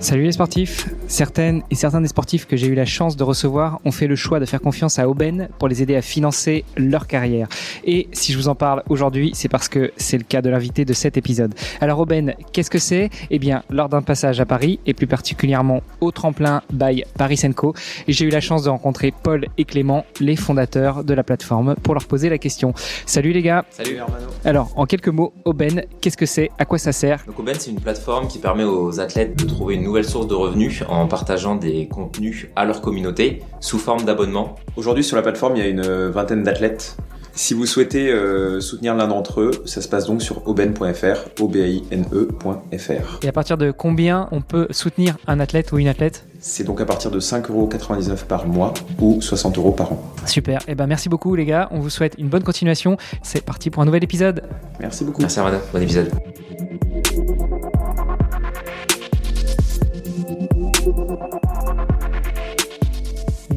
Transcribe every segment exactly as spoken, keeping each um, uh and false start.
Salut les sportifs! Certaines et certains des sportifs que j'ai eu la chance de recevoir ont fait le choix de faire confiance à Aubaine pour les aider à financer leur carrière. Et si je vous en parle aujourd'hui, c'est parce que c'est le cas de l'invité de cet épisode. Alors Aubaine, qu'est-ce que c'est? Eh bien, lors d'un passage à Paris, et plus particulièrement au tremplin by Paris and Co, j'ai eu la chance de rencontrer Paul et Clément, les fondateurs de la plateforme, pour leur poser la question. Salut les gars! Salut Armano! Alors, en quelques mots, Aubaine, qu'est-ce que c'est? À quoi ça sert? Donc Aubaine, c'est une plateforme qui permet aux athlètes de trouver une nouvelle source de revenus en partageant des contenus à leur communauté sous forme d'abonnement. Aujourd'hui sur la plateforme, il y a une vingtaine d'athlètes. Si vous souhaitez euh, soutenir l'un d'entre eux, ça se passe donc sur aubaine point f r, o b a i n e point f r. Et à partir de combien on peut soutenir un athlète ou une athlète? C'est donc à partir de cinq euros quatre-vingt-dix-neuf par mois ou soixante euros par an. Super, et ben merci beaucoup les gars, on vous souhaite une bonne continuation. C'est parti pour un nouvel épisode. Merci beaucoup. Merci Arnaud, bon épisode.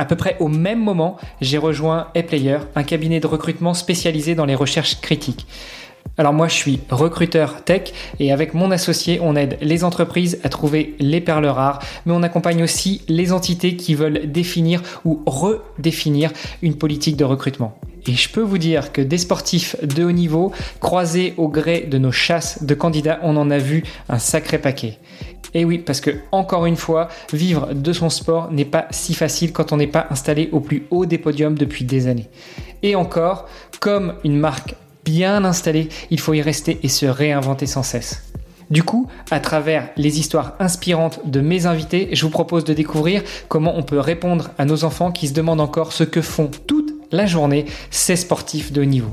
À peu près au même moment, j'ai rejoint A-Player, un cabinet de recrutement spécialisé dans les recherches critiques. Alors moi, je suis recruteur tech et avec mon associé, on aide les entreprises à trouver les perles rares, mais on accompagne aussi les entités qui veulent définir ou redéfinir une politique de recrutement. Et je peux vous dire que des sportifs de haut niveau, croisés au gré de nos chasses de candidats, on en a vu un sacré paquet. Et oui, parce que encore une fois, vivre de son sport n'est pas si facile quand on n'est pas installé au plus haut des podiums depuis des années. Et encore, comme une marque bien installée, il faut y rester et se réinventer sans cesse. Du coup, à travers les histoires inspirantes de mes invités, je vous propose de découvrir comment on peut répondre à nos enfants qui se demandent encore ce que font toute la journée ces sportifs de haut niveau.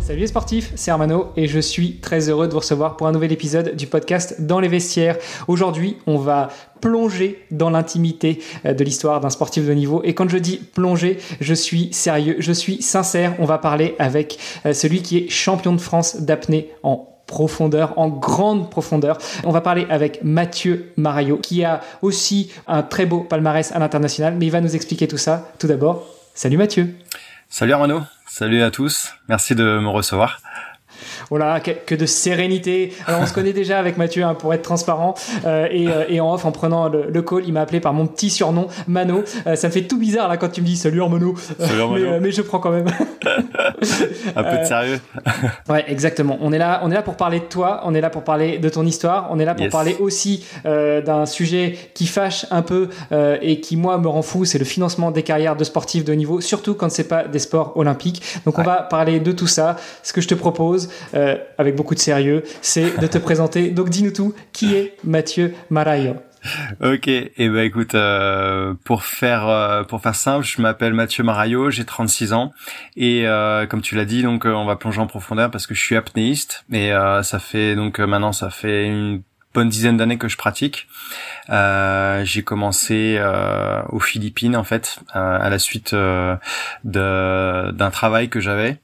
Salut les sportifs, c'est Armano et je suis très heureux de vous recevoir pour un nouvel épisode du podcast Dans les Vestiaires. Aujourd'hui, on va plonger dans l'intimité de l'histoire d'un sportif de haut niveau. Et quand je dis plonger, je suis sérieux, je suis sincère. On va parler avec celui qui est champion de France d'apnée en profondeur, en grande profondeur. On va parler avec Mathieu Maraio qui a aussi un très beau palmarès à l'international, mais il va nous expliquer tout ça. Tout d'abord, salut Mathieu. Salut Arnaud, salut à tous, merci de me recevoir. Oh là, que de sérénité. Alors on se connaît déjà avec Mathieu hein, pour être transparent euh, et, euh, et en off en prenant le, le call, il m'a appelé par mon petit surnom Mano, euh, ça me fait tout bizarre là quand tu me dis salut Armano, salut Armano. Mais, euh, mais je prends quand même un peu de sérieux. euh, ouais exactement, on est, là, on est là pour parler de toi, on est là pour parler de ton histoire, on est là pour yes. parler aussi euh, d'un sujet qui fâche un peu euh, et qui moi me rend fou, c'est le financement des carrières de sportifs de haut niveau, surtout quand c'est pas des sports olympiques, donc on ouais. va parler de tout ça. Ce que je te propose Euh, avec beaucoup de sérieux, c'est de te présenter. Donc dis-nous tout, qui est Mathieu Maraio? Ok, et eh ben écoute, euh, pour faire euh, pour faire simple, je m'appelle Mathieu Maraio, j'ai trente-six ans et euh, comme tu l'as dit, donc euh, on va plonger en profondeur parce que je suis apnéiste et euh, ça fait donc euh, maintenant ça fait une bonne dizaine d'années que je pratique. Euh, j'ai commencé euh, aux Philippines en fait, euh, à la suite euh, de, d'un travail que j'avais,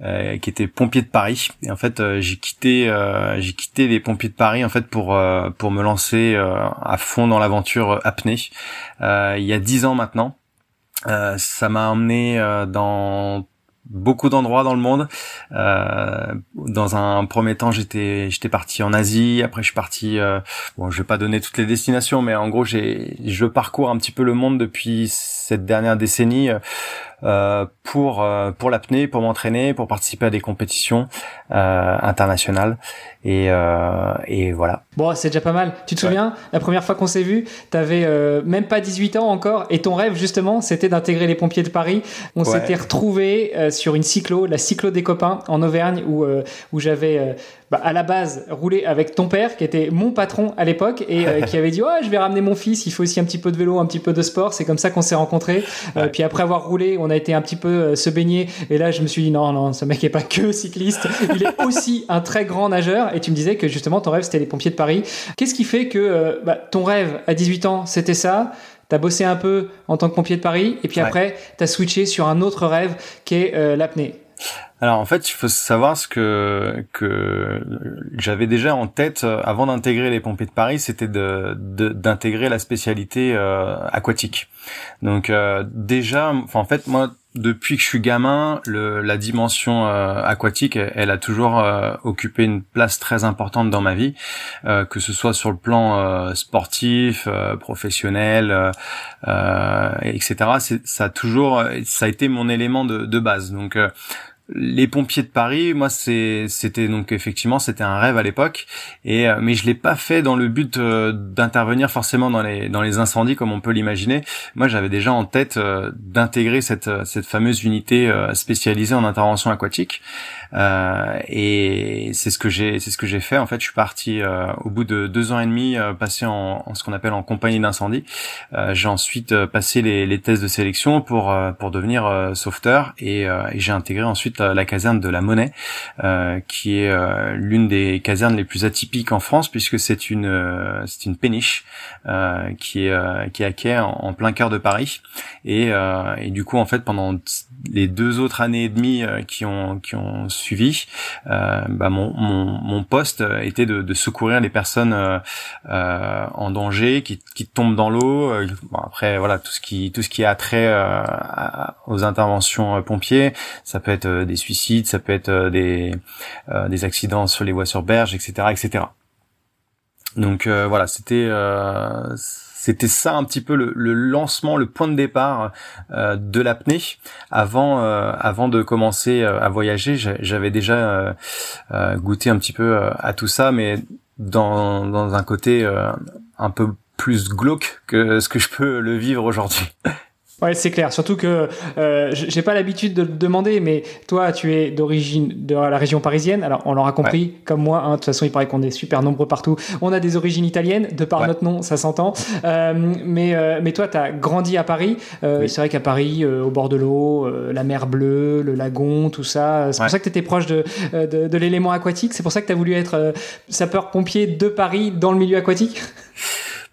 euh, qui était pompier de Paris. Et en fait, euh, j'ai quitté, euh, j'ai quitté les pompiers de Paris en fait pour euh, pour me lancer euh, à fond dans l'aventure apnée. Euh, il y a dix ans maintenant, euh, ça m'a emmené euh, dans beaucoup d'endroits dans le monde. Euh, dans un premier temps, j'étais j'étais parti en Asie. Après, je suis parti. Euh, bon, je vais pas donner toutes les destinations, mais en gros, j'ai je parcours un petit peu le monde depuis cette dernière décennie. euh, pour euh, pour l'apnée, pour m'entraîner, pour participer à des compétitions euh, internationales et euh, et voilà. Bon, c'est déjà pas mal. Tu te ouais. souviens la première fois qu'on s'est vu, t'avais euh, même pas dix-huit ans encore et ton rêve justement, c'était d'intégrer les pompiers de Paris. On ouais. s'était retrouvés euh, sur une cyclo, la cyclo des copains en Auvergne où euh, où j'avais euh, bah, à la base roulé avec ton père qui était mon patron à l'époque et euh, qui avait dit oh je vais ramener mon fils, il faut aussi un petit peu de vélo, un petit peu de sport, c'est comme ça qu'on s'est rencontrés. Ouais. Euh, puis après avoir roulé, on a été un petit peu euh, se baigner et là je me suis dit non non, ce mec est pas que cycliste, il est aussi un très grand nageur. Et tu me disais que justement ton rêve c'était les pompiers de Paris. Qu'est-ce qui fait que euh, bah, ton rêve à dix-huit ans c'était ça? T'as bossé un peu en tant que pompier de Paris et puis ouais. après t'as switché sur un autre rêve qui est euh, l'apnée. Alors en fait, il faut savoir ce que que j'avais déjà en tête avant d'intégrer les pompiers de Paris, c'était de, de d'intégrer la spécialité euh, aquatique. Donc euh, déjà, enfin en fait moi depuis que je suis gamin, le, la dimension euh, aquatique, elle, elle a toujours euh, occupé une place très importante dans ma vie, euh, que ce soit sur le plan euh, sportif, euh, professionnel, euh, euh, et cetera. C'est, ça a toujours, ça a été mon élément de, de base. Donc euh, les pompiers de Paris, moi c'est c'était donc effectivement c'était un rêve à l'époque et mais je l'ai pas fait dans le but euh, d'intervenir forcément dans les dans les incendies comme on peut l'imaginer. Moi j'avais déjà en tête euh, d'intégrer cette cette fameuse unité euh, spécialisée en intervention aquatique euh, et c'est ce que j'ai c'est ce que j'ai fait en fait. Je suis parti euh, au bout de deux ans et demi euh, passé en, en ce qu'on appelle en compagnie d'incendie. Euh, j'ai ensuite euh, passé les les tests de sélection pour euh, pour devenir euh, sauveteur et, euh, et j'ai intégré ensuite la caserne de la Monnaie, euh, qui est euh, l'une des casernes les plus atypiques en France puisque c'est une euh, c'est une péniche euh, qui est euh, qui est à quai en, en plein cœur de Paris et euh, et du coup en fait pendant les deux autres années et demie euh, qui ont qui ont suivi, euh, bah mon mon mon poste était de, de secourir les personnes euh, euh, en danger qui qui tombent dans l'eau. Bon, après voilà tout ce qui tout ce qui a trait euh, à, aux interventions pompiers, ça peut être des suicides, ça peut être des euh, des accidents sur les voies sur berge, et cetera, et cetera. Donc euh, voilà, c'était euh, c'était ça un petit peu le, le lancement, le point de départ euh, de l'apnée. Avant euh, avant de commencer à voyager, j'avais déjà euh, goûté un petit peu à tout ça, mais dans dans un côté euh, un peu plus glauque que ce que je peux le vivre aujourd'hui. Ouais, c'est clair. Surtout que euh, j'ai pas l'habitude de le demander, mais toi, tu es d'origine de la région parisienne. Alors, on l'aura compris, ouais. comme moi. Hein, de toute façon, il paraît qu'on est super nombreux partout. On a des origines italiennes, de par ouais. notre nom, ça s'entend. Euh, mais euh, mais toi, t'as grandi à Paris. Euh, oui. C'est vrai qu'à Paris, euh, au bord de l'eau, euh, la mer bleue, le lagon, tout ça. C'est pour ouais. ça que t'étais proche de, de de l'élément aquatique. C'est pour ça que t'as voulu être euh, sapeur-pompier de Paris dans le milieu aquatique.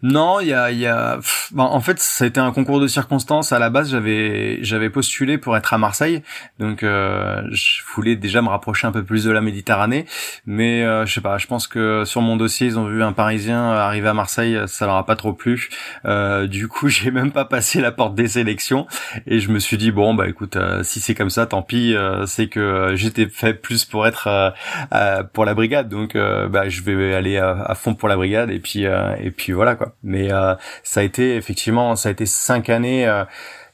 Non, il y a, il y a, bon, en fait, ça a été un concours de circonstances. À la base, j'avais, j'avais postulé pour être à Marseille, donc euh, je voulais déjà me rapprocher un peu plus de la Méditerranée. Mais euh, je sais pas, je pense que sur mon dossier, ils ont vu un Parisien arriver à Marseille, ça leur a pas trop plu. Euh, du coup, j'ai même pas passé la porte des sélections, et je me suis dit bon, bah écoute, euh, si c'est comme ça, tant pis. Euh, c'est que j'étais fait plus pour être euh, euh, pour la brigade, donc euh, bah je vais aller à, à fond pour la brigade, et puis euh, et puis voilà quoi. Mais euh, ça a été effectivement, ça a été cinq années, euh,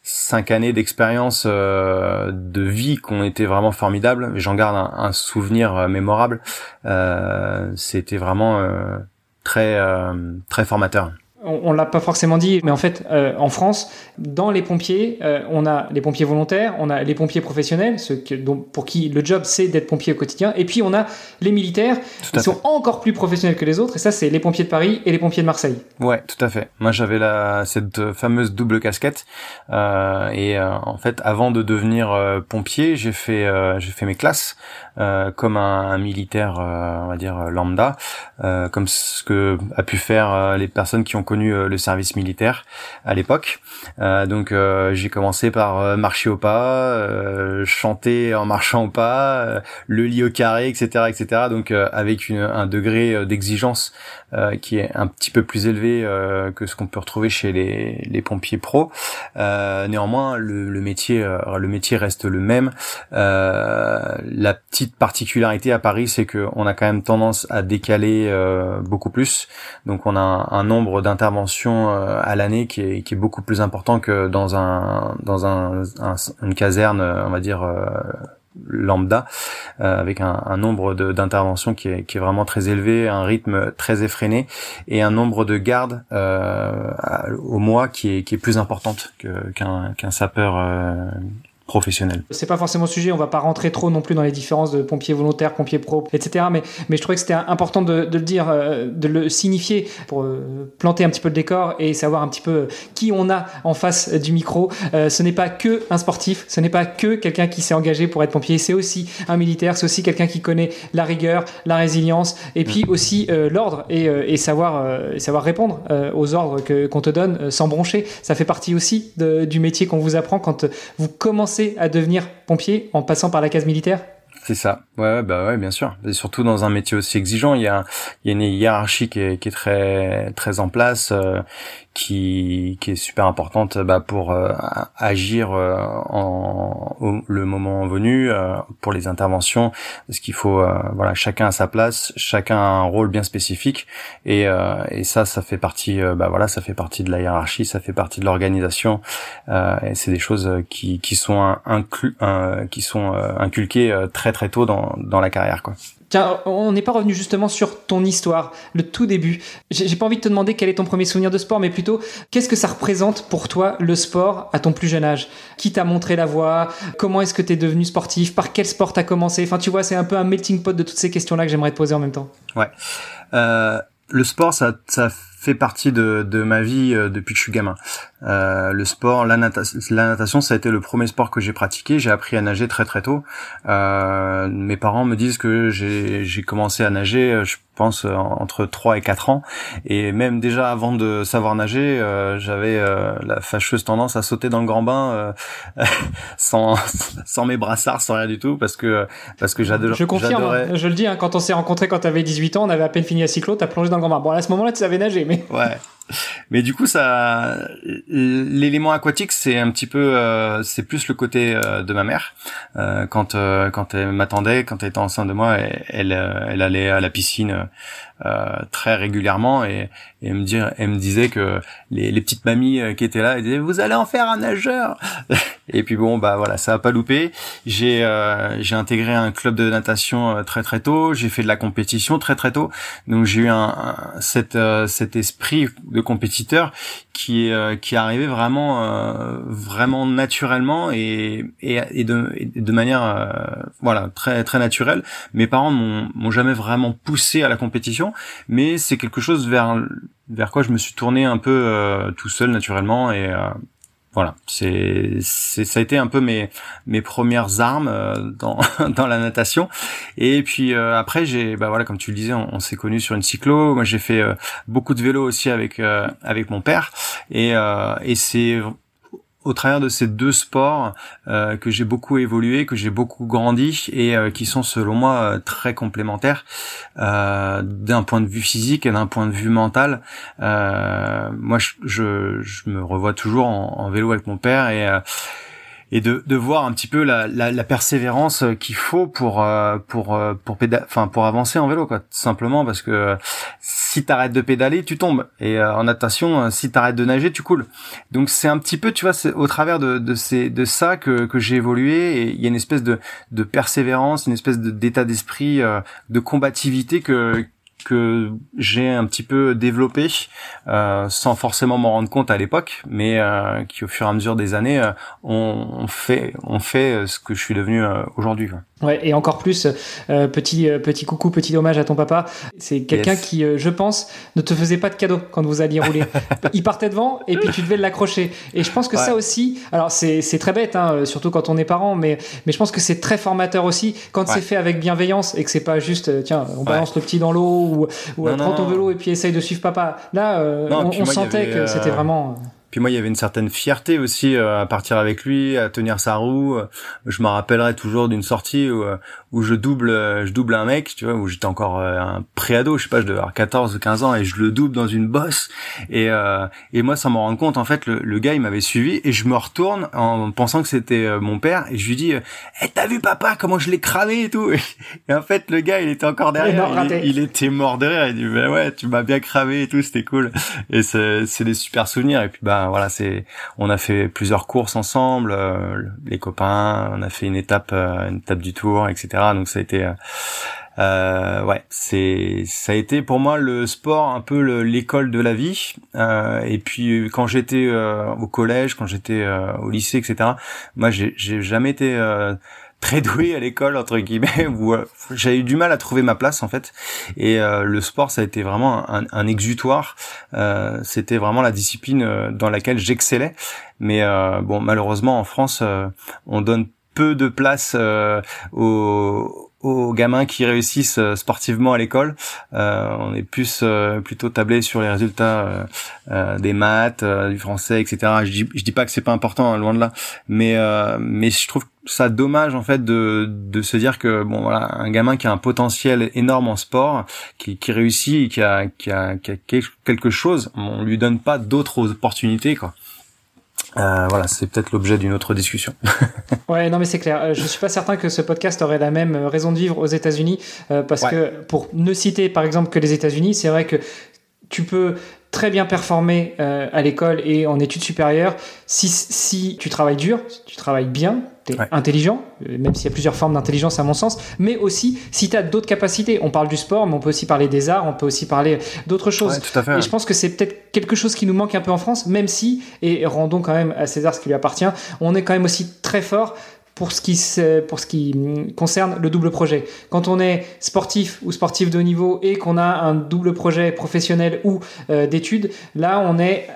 cinq années d'expérience euh, de vie qui ont été vraiment formidables. J'en garde un, un souvenir euh, mémorable. Euh, c'était vraiment euh, très, euh, très formateur. On, on l'a pas forcément dit, mais en fait, euh, en France, dans les pompiers, euh, on a les pompiers volontaires, on a les pompiers professionnels, ceux que, donc, pour qui le job c'est d'être pompier au quotidien, et puis on a les militaires qui sont encore plus professionnels que les autres, et ça c'est les pompiers de Paris et les pompiers de Marseille. Ouais, tout à fait. Moi j'avais la cette fameuse double casquette, euh, et euh, en fait avant de devenir euh, pompier, j'ai fait euh, j'ai fait mes classes euh, comme un, un militaire, euh, on va dire lambda, euh, comme ce que a pu faire euh, les personnes qui ont connu le service militaire à l'époque. Euh, donc euh, j'ai commencé par euh, marcher au pas, euh, chanter en marchant au pas, euh, le lit au carré, et cetera, et cetera. Donc euh, avec une, un degré d'exigence euh, qui est un petit peu plus élevé euh, que ce qu'on peut retrouver chez les, les pompiers pros. Euh, néanmoins, le, le métier, euh, le métier reste le même. Euh, la petite particularité à Paris, c'est que on a quand même tendance à décaler euh, beaucoup plus. Donc, on a un, un nombre d'interventions euh, à l'année qui est, qui est beaucoup plus important que dans un, dans un, un une caserne, on va dire. Euh, lambda, euh, avec un, un nombre de, d'interventions qui est, qui est vraiment très élevé, un rythme très effréné et un nombre de gardes euh, au mois qui est, qui est plus importante que, qu'un, qu'un sapeur euh, professionnel. C'est pas forcément le sujet, on va pas rentrer trop non plus dans les différences de pompiers volontaires, pompiers pro, et cetera. Mais, mais je trouvais que c'était important de, de le dire, de le signifier pour planter un petit peu le décor et savoir un petit peu qui on a en face du micro. Euh, ce n'est pas que un sportif, ce n'est pas que quelqu'un qui s'est engagé pour être pompier, c'est aussi un militaire, c'est aussi quelqu'un qui connaît la rigueur, la résilience et puis aussi euh, l'ordre et, euh, et savoir, euh, savoir répondre euh, aux ordres que, qu'on te donne euh, sans broncher. Ça fait partie aussi de, du métier qu'on vous apprend quand vous commencez à devenir pompier en passant par la case militaire? C'est ça. Ouais, bah ouais, bien sûr. Et surtout dans un métier aussi exigeant, il y a, il y a une hiérarchie qui est, qui est très, très en place, euh, qui, qui est super importante, bah, pour euh, agir euh, en au, le moment venu, euh, pour les interventions, parce qu'il faut, euh, voilà, chacun à sa place, chacun a un rôle bien spécifique, et, euh, et ça, ça fait partie, euh, bah voilà, ça fait partie de la hiérarchie, ça fait partie de l'organisation, euh, et c'est des choses qui, qui sont inclus, euh, qui sont euh, inculquées euh, très très tôt dans, dans la carrière, quoi. Tiens, on n'est pas revenu justement sur ton histoire, le tout début. J'ai, j'ai pas envie de te demander quel est ton premier souvenir de sport, mais plutôt, qu'est-ce que ça représente pour toi, le sport, à ton plus jeune âge? Qui t'a montré la voie? Comment est-ce que t'es devenu sportif? Par quel sport t'as commencé? Enfin, tu vois, c'est un peu un melting pot de toutes ces questions-là que j'aimerais te poser en même temps. Ouais. Euh, le sport, ça, ça fait partie de, de ma vie depuis que je suis gamin. Euh, le sport, la, nata- la natation, ça a été le premier sport que j'ai pratiqué. J'ai appris à nager très très tôt. Euh, mes parents me disent que j'ai, j'ai commencé à nager, je pense, entre trois et quatre ans. Et même déjà avant de savoir nager, euh, j'avais euh, la fâcheuse tendance à sauter dans le grand bain euh, sans, sans mes brassards, sans rien du tout, parce que, parce que j'adore, je confirme, j'adorais... Je le dis, hein, quand on s'est rencontrés, quand t'avais dix-huit ans, on avait à peine fini la cyclo, t'as plongé dans le grand bain. Bon, à ce moment-là, tu savais nager, mais... Ouais. Mais du coup, ça, l'élément aquatique, c'est un petit peu, euh, c'est plus le côté euh, de ma mère. Euh, quand euh, quand elle m'attendait, quand elle était enceinte de moi, elle elle allait à la piscine euh, très régulièrement et, et me dire, elle me disait que les, les petites mamies qui étaient là, elles disaient vous allez en faire un nageur. Et puis bon, bah voilà, ça a pas loupé. J'ai euh, j'ai intégré un club de natation très très tôt. J'ai fait de la compétition très très tôt. Donc j'ai eu un, un cet euh, cet esprit de de compétiteur qui euh, qui arrivait vraiment euh, vraiment naturellement et et, et, de, et de manière euh, voilà très très naturelle. Mes parents m'ont, m'ont jamais vraiment poussé à la compétition, mais c'est quelque chose vers vers quoi je me suis tourné un peu euh, tout seul naturellement et euh, voilà, c'est c'est ça a été un peu mes mes premières armes euh, dans dans la natation. Et puis euh, après j'ai bah voilà, comme tu le disais, on, on s'est connus sur une cyclo. Moi j'ai fait euh, beaucoup de vélo aussi avec euh, avec mon père et euh, et c'est au travers de ces deux sports euh, que j'ai beaucoup évolué, que j'ai beaucoup grandi et euh, qui sont selon moi très complémentaires euh, d'un point de vue physique et d'un point de vue mental. Euh, moi, je, je, je me revois toujours en, en vélo avec mon père et euh, et de, de voir un petit peu la, la, la persévérance qu'il faut pour pour pour péda- enfin pour avancer en vélo, quoi, tout simplement, parce que si t'arrêtes de pédaler tu tombes et en natation si t'arrêtes de nager tu coules. Donc c'est un petit peu, tu vois, c'est au travers de de ces de ça que que j'ai évolué et il y a une espèce de de persévérance, une espèce de, d'état d'esprit, de combativité que que j'ai un petit peu développé euh, sans forcément m'en rendre compte à l'époque, mais euh, qui au fur et à mesure des années euh, on, on fait on fait ce que je suis devenu euh, aujourd'hui. Ouais, et encore plus euh, petit euh, petit coucou, petit hommage à ton papa. C'est quelqu'un, yes, qui euh, je pense ne te faisait pas de cadeau quand vous alliez rouler. Il partait devant et puis tu devais l'accrocher. Et je pense que ouais, ça aussi, alors c'est c'est très bête, hein, surtout quand on est parent, mais mais je pense que c'est très formateur aussi quand ouais, c'est fait avec bienveillance et que c'est pas juste tiens on balance ouais, le petit dans l'eau. Ou, ou non, prends non, ton vélo et puis essaye de suivre papa. Là, euh, non, on, on sentait avait, que c'était euh... vraiment... Puis moi, il y avait une certaine fierté aussi à partir avec lui, à tenir sa roue. Je me rappellerai toujours d'une sortie où, où je double, je double un mec, tu vois, où j'étais encore un pré-ado, je sais pas, je devais avoir quatorze ou quinze ans, et je le double dans une bosse. Et, euh, et moi, sans m'en rendre compte, en fait, le, le gars, il m'avait suivi, et je me retourne en pensant que c'était mon père, et je lui dis, eh, t'as vu papa, comment je l'ai cramé et tout. Et en fait, le gars, il était encore derrière, il, il, il était mort de rire, il dit, bah ouais, tu m'as bien cramé et tout, c'était cool. Et c'est, c'est des super souvenirs. Et puis, bah, voilà, c'est, on a fait plusieurs courses ensemble, euh, les copains, on a fait une étape, euh, une étape du Tour, et cetera. Donc ça a été, euh, euh, ouais, c'est, ça a été pour moi le sport, un peu le, l'école de la vie. Euh, et puis quand j'étais euh, au collège, quand j'étais euh, au lycée, et cetera. Moi, j'ai, j'ai jamais été euh, très doué à l'école, entre guillemets, où euh, j'ai eu du mal à trouver ma place, en fait. Et euh, le sport, ça a été vraiment un, un exutoire. Euh, c'était vraiment la discipline euh, dans laquelle j'excellais. Mais euh, bon, malheureusement, en France, euh, on donne peu de place euh, aux... aux gamins qui réussissent sportivement à l'école. Euh, on est plus euh, plutôt tablé sur les résultats euh, euh, des maths, euh, du français, et cetera. Je dis, je dis pas que c'est pas important, hein, loin de là, mais euh, mais je trouve ça dommage en fait de de se dire que bon voilà, un gamin qui a un potentiel énorme en sport, qui qui réussit, et qui a qui a qui a quelque chose, on lui donne pas d'autres opportunités, quoi. Euh, voilà, c'est peut-être l'objet d'une autre discussion. Ouais, non mais c'est clair. Je suis pas certain que ce podcast aurait la même raison de vivre aux États-Unis, euh, parce ouais. que pour ne citer par exemple que les États-Unis, c'est vrai que tu peux très bien performer euh, à l'école et en études supérieures si si tu travailles dur, si tu travailles bien, t'es ouais. intelligent, même s'il y a plusieurs formes d'intelligence à mon sens, mais aussi si t'as d'autres capacités. On parle du sport, mais on peut aussi parler des arts, on peut aussi parler d'autres choses. Ouais, tout à fait, et ouais. je pense que c'est peut-être quelque chose qui nous manque un peu en France, même si, et rendons quand même à César ce qui lui appartient, on est quand même aussi très fort pour ce qui, pour ce qui concerne le double projet. Quand on est sportif ou sportif de haut niveau et qu'on a un double projet professionnel ou euh, d'études, là on est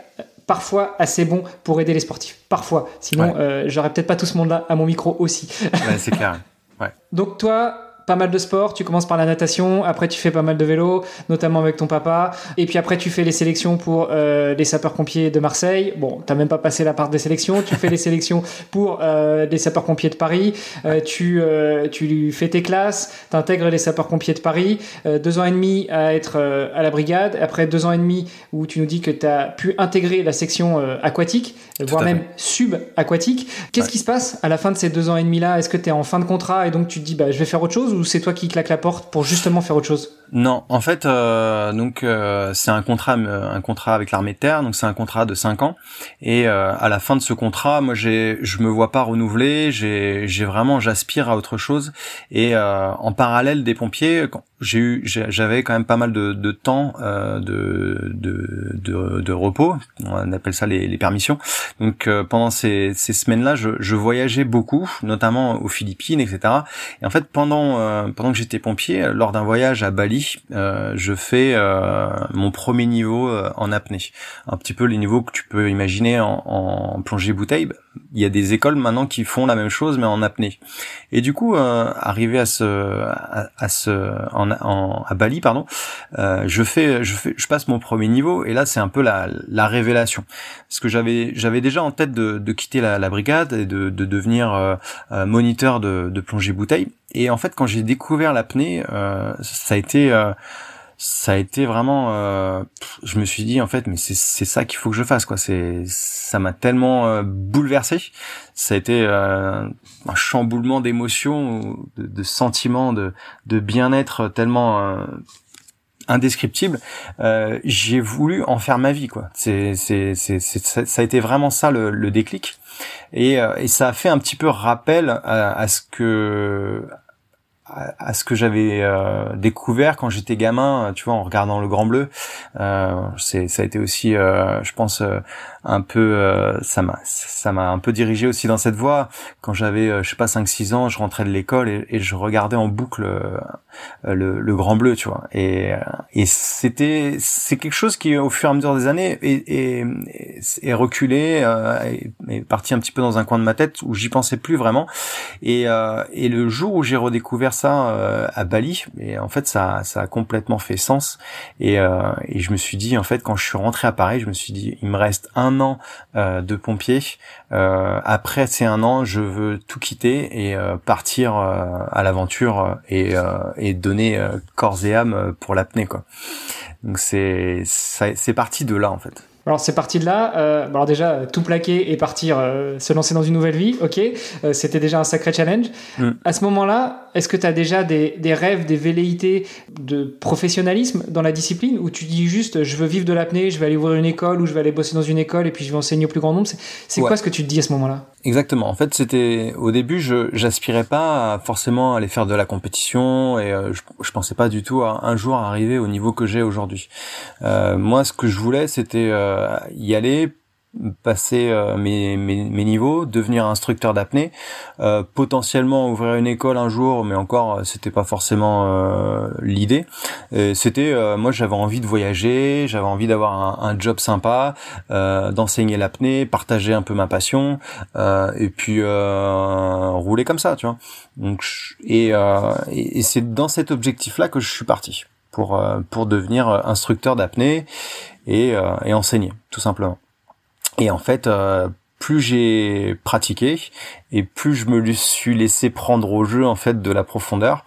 parfois assez bon pour aider les sportifs. Parfois. Sinon, ouais. euh, j'aurais peut-être pas tout ce monde-là à mon micro aussi. Ouais, c'est clair. Ouais. Donc toi, pas mal de sport. Tu commences par la natation. Après, tu fais pas mal de vélo, notamment avec ton papa. Et puis après, tu fais les sélections pour euh, les sapeurs-pompiers de Marseille. Bon, t'as même pas passé la part des sélections. Tu fais les sélections pour euh, les sapeurs-pompiers de Paris. Euh, tu, euh, tu fais tes classes. T'intègres les sapeurs-pompiers de Paris. Euh, deux ans et demi à être euh, à la brigade. Après deux ans et demi où tu nous dis que t'as pu intégrer la section euh, aquatique, Tout voire même sub-aquatique. Qu'est-ce ouais. qui se passe à la fin de ces deux ans et demi-là? Est-ce que t'es en fin de contrat et donc tu te dis, bah, je vais faire autre chose? Ou c'est toi qui claque la porte pour justement faire autre chose? Non, en fait, euh, donc euh, c'est un contrat, un contrat avec l'armée de terre, donc c'est un contrat de cinq ans. Et euh, à la fin de ce contrat, moi, j'ai, je me vois pas renouveler. J'ai, j'ai vraiment, j'aspire à autre chose. Et euh, en parallèle des pompiers, quand j'ai eu, j'avais quand même pas mal de, de temps euh, de, de, de, de repos. On appelle ça les, les permissions. Donc euh, pendant ces, ces semaines-là, je, je voyageais beaucoup, notamment aux Philippines, et cetera. Et en fait, pendant euh, pendant que j'étais pompier, lors d'un voyage à Bali, Euh, je fais euh, mon premier niveau euh, en apnée, un petit peu les niveaux que tu peux imaginer en, en plongée bouteille. Il y a des écoles maintenant qui font la même chose mais en apnée. Et du coup, euh, arrivé à ce, à, à ce, en, en, à Bali, pardon, euh, je fais, je fais, je passe mon premier niveau. Et là, c'est un peu la, la révélation, parce que j'avais, j'avais déjà en tête de, de quitter la, la brigade et de, de devenir euh, euh, moniteur de, de plongée bouteille. Et en fait, quand j'ai découvert l'apnée, euh, ça a été euh, ça a été vraiment euh, je me suis dit en fait mais c'est c'est ça qu'il faut que je fasse, quoi. C'est ça m'a tellement euh, bouleversé. Ça a été euh, un chamboulement d'émotions, de, de sentiments, de de bien-être tellement euh, indescriptible. Euh, j'ai voulu en faire ma vie, quoi. C'est c'est c'est, c'est ça, ça a été vraiment ça le, le déclic. Et et ça a fait un petit peu rappel à, à ce que à ce que j'avais euh, découvert quand j'étais gamin, tu vois, en regardant Le Grand Bleu. Euh, c'est, ça a été aussi, euh, je pense, euh, un peu, euh, ça m'a, ça m'a un peu dirigé aussi dans cette voie. Quand j'avais, euh, je sais pas, cinq six ans, je rentrais de l'école et, et je regardais en boucle euh, le, le Grand Bleu, tu vois. Et, et c'était, c'est quelque chose qui, au fur et à mesure des années, est, est, est reculé, euh, est, est parti un petit peu dans un coin de ma tête où j'y pensais plus vraiment. Et, euh, et le jour où j'ai redécouvert ça euh, à Bali, mais en fait ça ça a complètement fait sens et euh, et je me suis dit, en fait, quand je suis rentré à Paris, je me suis dit il me reste un an euh, de pompier, euh, après ces un an je veux tout quitter et euh, partir euh, à l'aventure et euh, et donner euh, corps et âme pour l'apnée, quoi. Donc c'est ça, c'est parti de là, en fait. Alors c'est parti de là, euh, alors déjà tout plaquer et partir, euh, se lancer dans une nouvelle vie, ok, euh, c'était déjà un sacré challenge. Mm. À ce moment-là, est-ce que tu as déjà des, des rêves, des velléités de professionnalisme dans la discipline, ou tu dis juste je veux vivre de l'apnée, je vais aller ouvrir une école, ou je vais aller bosser dans une école et puis je vais enseigner au plus grand nombre? C'est, c'est ouais. quoi ce que tu te dis à ce moment-là? Exactement, en fait c'était, au début je j'aspirais pas à forcément aller faire de la compétition et euh, je, je pensais pas du tout à un jour arriver au niveau que j'ai aujourd'hui. Euh, moi ce que je voulais c'était euh, y aller, passer euh, mes, mes, mes niveaux, devenir instructeur d'apnée, euh, potentiellement ouvrir une école un jour, mais encore c'était pas forcément euh, l'idée. Et c'était euh, moi j'avais envie de voyager, j'avais envie d'avoir un, un job sympa, euh, d'enseigner l'apnée, partager un peu ma passion, euh, et puis euh, rouler comme ça, tu vois. Donc et, euh, et, et c'est dans cet objectif-là que je suis parti pour euh, pour devenir instructeur d'apnée. Et, euh, et enseigner, tout simplement. Et en fait, euh, plus j'ai pratiqué et plus je me suis laissé prendre au jeu, en fait, de la profondeur.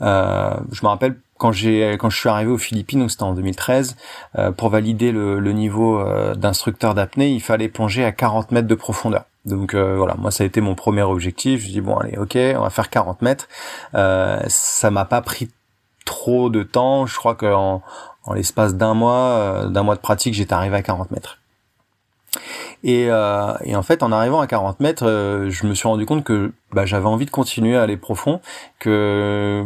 Euh, je me rappelle quand j'ai quand je suis arrivé aux Philippines, donc c'était en deux mille treize, euh, pour valider le, le niveau euh, d'instructeur d'apnée, il fallait plonger à quarante mètres de profondeur. Donc euh, voilà, moi ça a été mon premier objectif. Je me dis bon allez, ok, on va faire quarante mètres. Euh, ça m'a pas pris trop de temps. Je crois que en, en l'espace d'un mois, d'un mois de pratique, j'étais arrivé à quarante mètres. Et, euh, et en fait, en arrivant à quarante mètres, euh, je me suis rendu compte que bah, j'avais envie de continuer à aller profond, que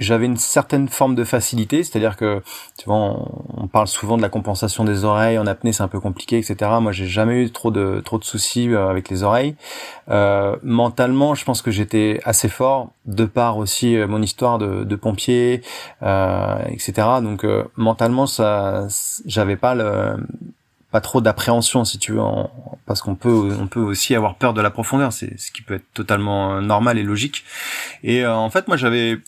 j'avais une certaine forme de facilité, c'est-à-dire que tu vois, on, on parle souvent de la compensation des oreilles en apnée, c'est un peu compliqué, et cetera. Moi, j'ai jamais eu trop de trop de soucis avec les oreilles. Euh, mentalement, je pense que j'étais assez fort, de par aussi mon histoire de, de pompier, euh, et cetera. Donc, euh, mentalement, ça, j'avais pas le pas trop d'appréhension, si tu veux, en, parce qu'on peut on peut aussi avoir peur de la profondeur, c'est ce qui peut être totalement normal et logique. Et euh, en fait, moi, j'avais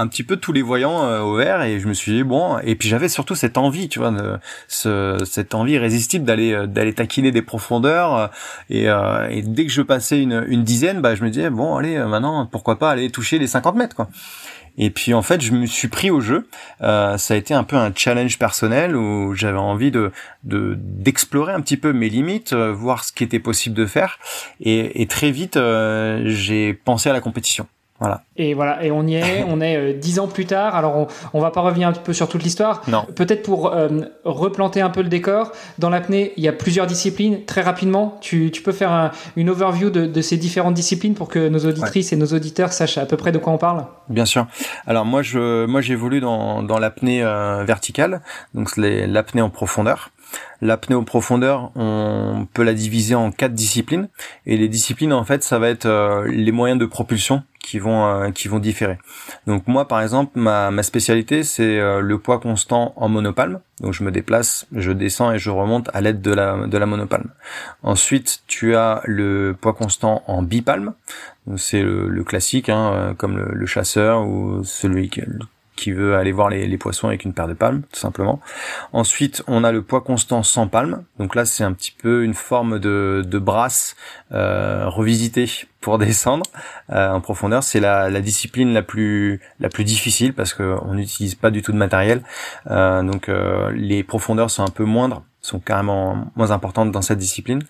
un petit peu tous les voyants euh, au vert, et je me suis dit bon, et puis j'avais surtout cette envie, tu vois, de, ce, cette envie irrésistible d'aller euh, d'aller taquiner des profondeurs, euh, et, euh, et dès que je passais une, une dizaine, bah je me disais bon allez, euh, maintenant pourquoi pas aller toucher les cinquante mètres, quoi. Et puis en fait je me suis pris au jeu, euh, ça a été un peu un challenge personnel où j'avais envie de, de d'explorer un petit peu mes limites, euh, voir ce qui était possible de faire, et, et très vite euh, j'ai pensé à la compétition. Voilà. Et voilà, et on y est, on est euh, dix ans plus tard. Alors on, on va pas revenir un peu sur toute l'histoire. Non. Peut-être pour euh, replanter un peu le décor. Dans l'apnée, il y a plusieurs disciplines. Très rapidement, tu, tu peux faire un, une overview de, de ces différentes disciplines pour que nos auditrices ouais. et nos auditeurs sachent à peu près de quoi on parle. Bien sûr. Alors moi, je, moi j'évolue dans, dans l'apnée euh, verticale, donc les, l'apnée en profondeur. L'apnée en profondeur, on peut la diviser en quatre disciplines, et les disciplines, en fait, ça va être euh, les moyens de propulsion qui vont euh, qui vont différer. Donc moi, par exemple, ma ma spécialité, c'est euh, le poids constant en monopalme. Donc je me déplace, je descends et je remonte à l'aide de la de la monopalme. Ensuite, tu as le poids constant en bipalme. Donc c'est le, le classique, hein, comme le, le chasseur ou celui qui qui veut aller voir les, les poissons avec une paire de palmes, tout simplement. Ensuite, on a le poids constant sans palme. Donc là, c'est un petit peu une forme de, de brasse euh, revisitée pour descendre euh, en profondeur. C'est la, la discipline la plus la plus difficile parce que on n'utilise pas du tout de matériel. Euh, donc euh, les profondeurs sont un peu moindres, sont carrément moins importantes dans cette discipline.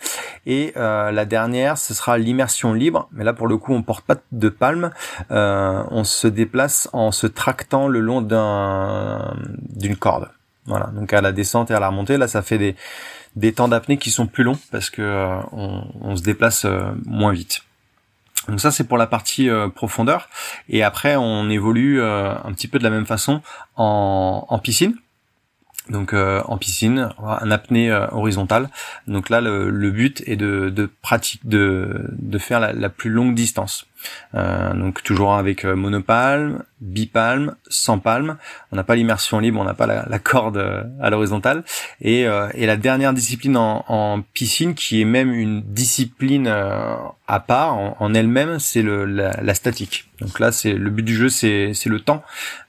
Et euh, la dernière, ce sera l'immersion libre, mais là pour le coup on porte pas de palme, euh, on se déplace en se tractant le long d'un d'une corde. Voilà, donc à la descente et à la remontée, là ça fait des des temps d'apnée qui sont plus longs parce que euh, on, on se déplace euh, moins vite. Donc ça c'est pour la partie euh, profondeur, et après on évolue euh, un petit peu de la même façon en en piscine. Donc euh, en piscine, un apnée euh, horizontale. Donc là, le, le but est de, de pratique, de, de faire la, la plus longue distance. Euh, donc toujours avec euh, monopalme, bipalme, sans palme. On n'a pas l'immersion libre, on n'a pas la, la corde euh, à l'horizontale. Et, euh, et la dernière discipline en, en piscine, qui est même une discipline euh, à part en, en elle-même, c'est le, la, la statique. Donc là, c'est le but du jeu, c'est c'est le temps.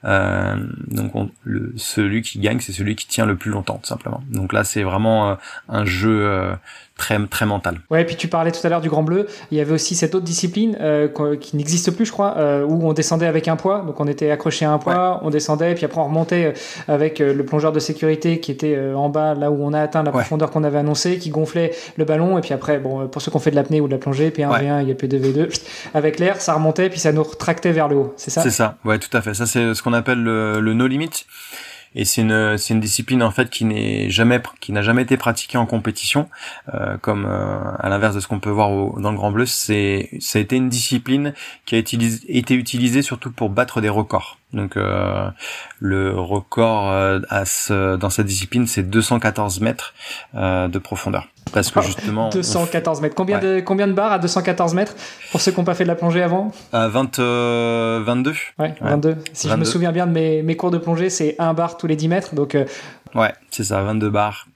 Euh, donc on, le, celui qui gagne, c'est celui qui tient le plus longtemps, tout simplement. Donc là, c'est vraiment euh, un jeu euh, très très mental. Ouais. Et puis tu parlais tout à l'heure du Grand Bleu. Il y avait aussi cette autre discipline euh, qui n'existe plus, je crois, euh, où on descendait avec un poids. Donc on était accroché à un poids, ouais. on descendait, et puis après on remontait avec le plongeur de sécurité qui était en bas, là où on a atteint la ouais. profondeur qu'on avait annoncée, qui gonflait le ballon. Et puis après, bon, pour ceux qui ont fait de l'apnée ou de la plongée, P un V un, il y a P deux V deux. Avec l'air, ça remontait, puis ça nous tracté vers le haut, c'est ça ? C'est ça, ouais, tout à fait. Ça, c'est ce qu'on appelle le, le no limit, et c'est une c'est une discipline en fait qui n'est jamais qui n'a jamais été pratiquée en compétition, euh, comme euh, à l'inverse de ce qu'on peut voir au, dans le Grand Bleu. C'est ça a été une discipline qui a utilisé, été utilisée surtout pour battre des records. Donc euh, le record euh, à ce, dans cette discipline, c'est deux cent quatorze mètres euh, de profondeur. Parce que justement, deux cent quatorze mètres. Combien ouais. de combien de barres à deux cent quatorze mètres pour ceux qui n'ont pas fait de la plongée avant? À vingt, euh, vingt-deux. Ouais, vingt-deux. Ouais. Si vingt-deux. Je me souviens bien de mes mes cours de plongée, c'est un bar tous les dix mètres. Donc euh... ouais, c'est ça, vingt-deux barres.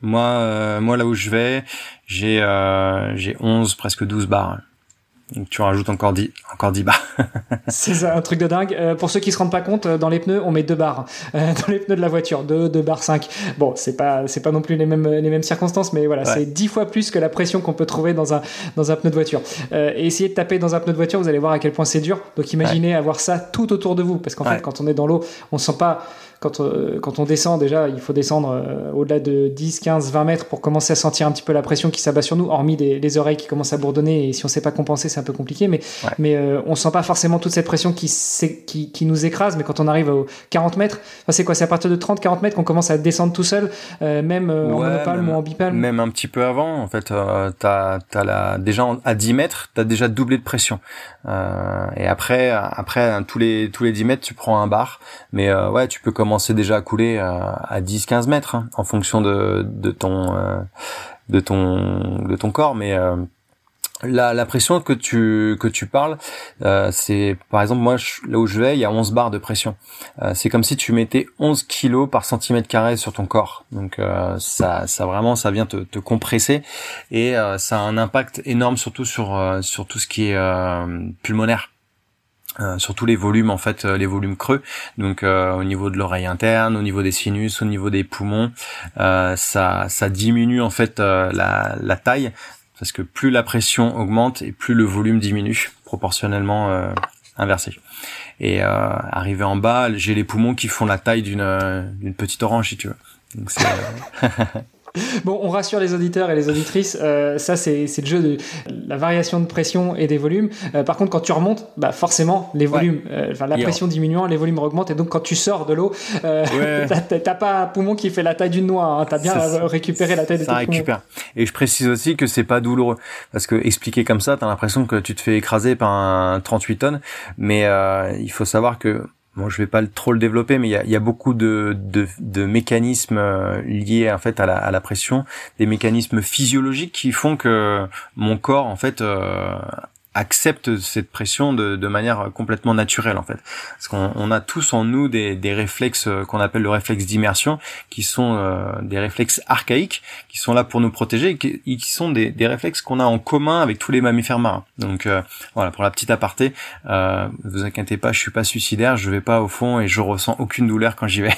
Moi euh, moi là où je vais, j'ai euh, j'ai onze, presque douze barres. Donc tu rajoutes encore dix, encore dix barres. C'est ça, un truc de dingue. Euh, pour ceux qui se rendent pas compte, dans les pneus, on met deux barres. Euh, dans les pneus de la voiture, deux, deux barres cinq. Bon, c'est pas, c'est pas non plus les mêmes, les mêmes circonstances, mais voilà, ouais. c'est dix fois plus que la pression qu'on peut trouver dans un, dans un pneu de voiture. Euh, et essayez de taper dans un pneu de voiture, vous allez voir à quel point c'est dur. Donc imaginez ouais. avoir ça tout autour de vous. Parce qu'en ouais. fait, quand on est dans l'eau, on sent pas, quand, euh, quand on descend, déjà, il faut descendre euh, au-delà de dix, quinze, vingt mètres pour commencer à sentir un petit peu la pression qui s'abat sur nous, hormis les, les oreilles qui commencent à bourdonner, et si on sait pas compenser, c'est un peu compliqué, mais, ouais. mais euh, on sent pas forcément toute cette pression qui, qui, qui nous écrase. Mais quand on arrive aux quarante mètres, enfin, c'est quoi, c'est à partir de trente à quarante mètres qu'on commence à descendre tout seul, euh, même euh, ouais, en monopalme ou en bipalme. Même un petit peu avant, en fait, euh, t'as, t'as la, déjà à dix mètres, t'as déjà doublé de pression. Euh, et après, après tous les, tous les dix mètres, tu prends un bar, mais euh, ouais, tu peux commencer déjà à couler à, à dix à quinze mètres, hein, en fonction de, de, ton, euh, de, ton, de ton corps, mais... Euh, La, la pression que tu que tu parles, euh, c'est par exemple moi je, là où je vais, il y a onze barres de pression. Euh, c'est comme si tu mettais onze kilos par centimètre carré sur ton corps. Donc euh, ça ça vraiment ça vient te, te compresser, et euh, ça a un impact énorme surtout sur euh, sur tout ce qui est euh, pulmonaire. Euh, surtout les volumes en fait, euh, les volumes creux, donc euh, au niveau de l'oreille interne, au niveau des sinus, au niveau des poumons, euh, ça ça diminue en fait euh, la la taille. Parce que plus la pression augmente et plus le volume diminue, proportionnellement euh, inversé. Et euh, arrivé en bas, j'ai les poumons qui font la taille d'une, euh, d'une petite orange, si tu veux. Donc c'est... Euh... Bon, on rassure les auditeurs et les auditrices, euh, ça c'est, c'est le jeu de la variation de pression et des volumes. Euh, par contre, quand tu remontes, bah forcément les volumes, ouais. enfin euh, la yeah. pression diminuant, les volumes augmentent, et donc quand tu sors de l'eau, euh, ouais. t'as, t'as pas un poumon qui fait la taille d'une noix, hein. T'as bien ça, récupéré la taille de tes récupère. Poumons. Et je précise aussi que c'est pas douloureux, parce que expliqué comme ça, t'as l'impression que tu te fais écraser par un trente-huit tonnes, mais euh, il faut savoir que bon, je vais pas trop le développer, mais il y a, y a beaucoup de, de, de mécanismes liés en fait à la, à la pression, des mécanismes physiologiques qui font que mon corps en fait euh, accepte cette pression de, de manière complètement naturelle en fait. Parce qu'on on a tous en nous des, des réflexes qu'on appelle le réflexe d'immersion, qui sont euh, des réflexes archaïques, qui sont là pour nous protéger, et qui, qui sont des, des réflexes qu'on a en commun avec tous les mammifères marins. Donc euh, voilà, pour la petite aparté, euh, vous inquiétez pas, je suis pas suicidaire, je vais pas au fond et je ressens aucune douleur quand j'y vais.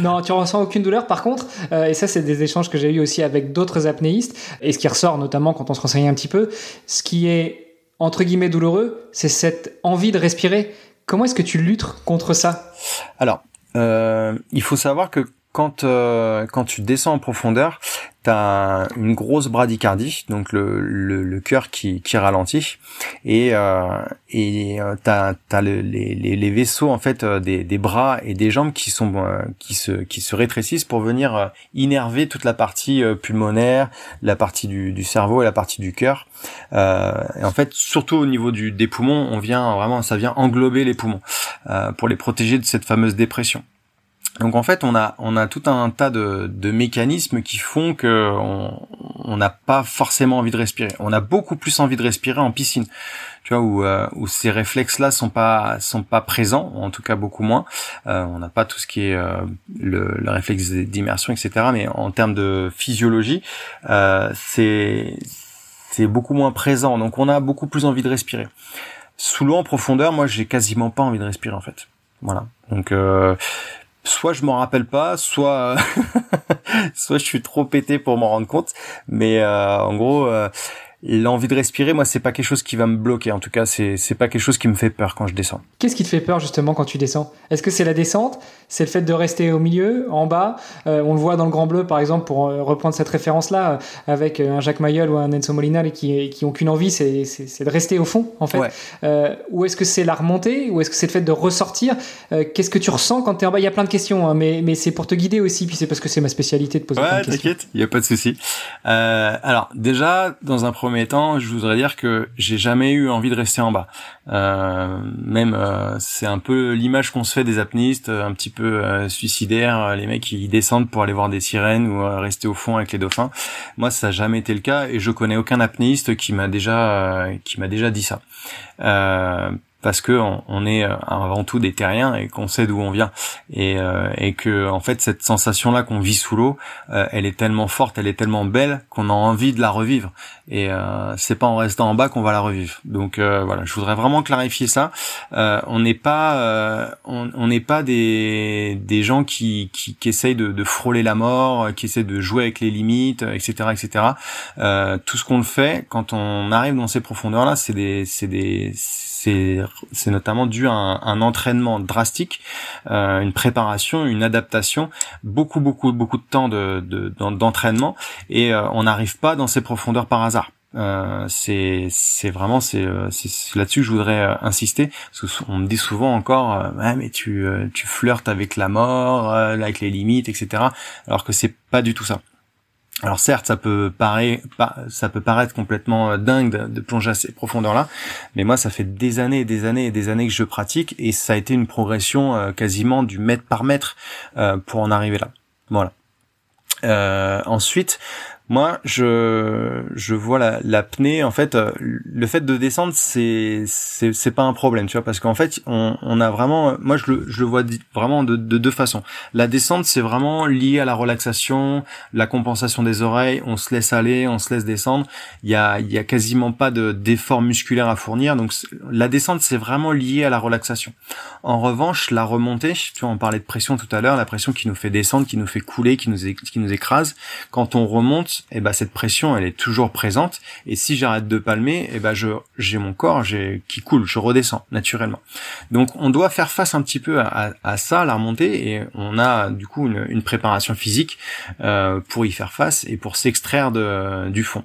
Non, tu ressens aucune douleur. Par contre, euh, et ça c'est des échanges que j'ai eu aussi avec d'autres apnéistes, et ce qui ressort notamment quand on se renseigne un petit peu, ce qui est entre guillemets douloureux, c'est cette envie de respirer. Comment est-ce que tu luttes contre ça ? Alors, euh, il faut savoir que quand euh, quand tu descends en profondeur, t'as une grosse bradycardie, donc le le, le cœur qui qui ralentit, et euh, et t'as t'as le, les les vaisseaux en fait des des bras et des jambes qui sont euh, qui se qui se rétrécissent pour venir euh, innerver toute la partie euh, pulmonaire, la partie du du cerveau et la partie du cœur. Euh, et en fait, surtout au niveau du des poumons, on vient vraiment, ça vient englober les poumons euh, pour les protéger de cette fameuse dépression. Donc en fait, on a on a tout un tas de, de mécanismes qui font que on on n'a pas forcément envie de respirer. On a beaucoup plus envie de respirer en piscine, tu vois, où euh, où ces réflexes-là sont pas sont pas présents, en tout cas beaucoup moins. Euh, on n'a pas tout ce qui est euh, le, le réflexe d'immersion, et cetera. Mais en termes de physiologie, euh, c'est c'est beaucoup moins présent. Donc on a beaucoup plus envie de respirer. Sous l'eau en profondeur, moi, j'ai quasiment pas envie de respirer, en fait. Voilà. Donc, euh, soit je m'en rappelle pas, soit soit je suis trop pété pour m'en rendre compte. Mais euh, en gros, euh, l'envie de respirer, moi, c'est pas quelque chose qui va me bloquer. En tout cas, c'est c'est pas quelque chose qui me fait peur quand je descends. Qu'est-ce qui te fait peur justement quand tu descends ? Est-ce que c'est la descente ? C'est le fait de rester au milieu, en bas ? euh, On le voit dans Le Grand Bleu, par exemple, pour reprendre cette référence-là, avec un Jacques Mayol ou un Enzo Molinal qui qui ont qu'une envie, c'est c'est, c'est de rester au fond, en fait. Ouais. Euh, ou est-ce que c'est la remontée ? Ou est-ce que c'est le fait de ressortir ? euh, Qu'est-ce que tu ressens quand t'es en bas ? Il y a plein de questions, hein, mais mais c'est pour te guider aussi. Puis c'est parce que c'est ma spécialité de poser ouais, plein de questions. Ouais, t'inquiète, il y a pas de souci. Euh, alors déjà, dans un premier temps, je voudrais dire que j'ai jamais eu envie de rester en bas. Euh, même, euh, c'est un peu l'image qu'on se fait des apnéistes, un petit peu euh, suicidaires, les mecs qui descendent pour aller voir des sirènes ou euh, rester au fond avec les dauphins. Moi, ça n'a jamais été le cas et je connais aucun apnéiste qui m'a déjà euh, qui m'a déjà dit ça. Euh, parce que on, on est avant tout des terriens et qu'on sait d'où on vient et, euh, et que en fait cette sensation là qu'on vit sous l'eau, euh, elle est tellement forte, elle est tellement belle qu'on a envie de la revivre et euh, c'est pas en restant en bas qu'on va la revivre. Donc euh, voilà, je voudrais vraiment clarifier ça. Euh, on n'est pas, euh, on, on n'est pas des des gens qui qui, qui essayent de, de frôler la mort, qui essayent de jouer avec les limites, et cetera, et cetera. Euh, tout ce qu'on fait quand on arrive dans ces profondeurs là, c'est des c'est des c'est c'est notamment dû à un, un entraînement drastique, euh, une préparation, une adaptation, beaucoup, beaucoup, beaucoup de temps de, de, d'entraînement, et euh, on n'arrive pas dans ces profondeurs par hasard. Euh, c'est c'est vraiment c'est, c'est là-dessus que je voudrais euh, insister, parce qu'on me dit souvent encore euh, ouais, mais tu euh, tu flirtes avec la mort, euh, avec les limites, et cetera. Alors que c'est pas du tout ça. Alors certes, ça peut paraître, ça peut paraître complètement dingue de, de plonger à ces profondeurs-là, mais moi, ça fait des années et des années et des années que je pratique, et ça a été une progression euh, quasiment du mètre par mètre euh, pour en arriver là. Voilà. Euh, ensuite, moi, je je vois la, l'apnée. En fait, euh, le fait de descendre, c'est c'est c'est pas un problème, tu vois, parce qu'en fait, on on a vraiment. Moi, je le je le vois vraiment de, de deux façons. La descente, c'est vraiment lié à la relaxation, la compensation des oreilles. On se laisse aller, on se laisse descendre. Il y a il y a quasiment pas de d'effort musculaire à fournir. Donc la descente, c'est vraiment lié à la relaxation. En revanche, la remontée, tu vois, on parlait de pression tout à l'heure, la pression qui nous fait descendre, qui nous fait couler, qui nous qui nous écrase. Quand on remonte, et eh ben cette pression elle est toujours présente, et si j'arrête de palmer, et eh ben je j'ai mon corps j'ai qui coule, je redescends naturellement. Donc on doit faire face un petit peu à, à, à ça, la remontée, et on a du coup une, une préparation physique euh, pour y faire face et pour s'extraire de du fond.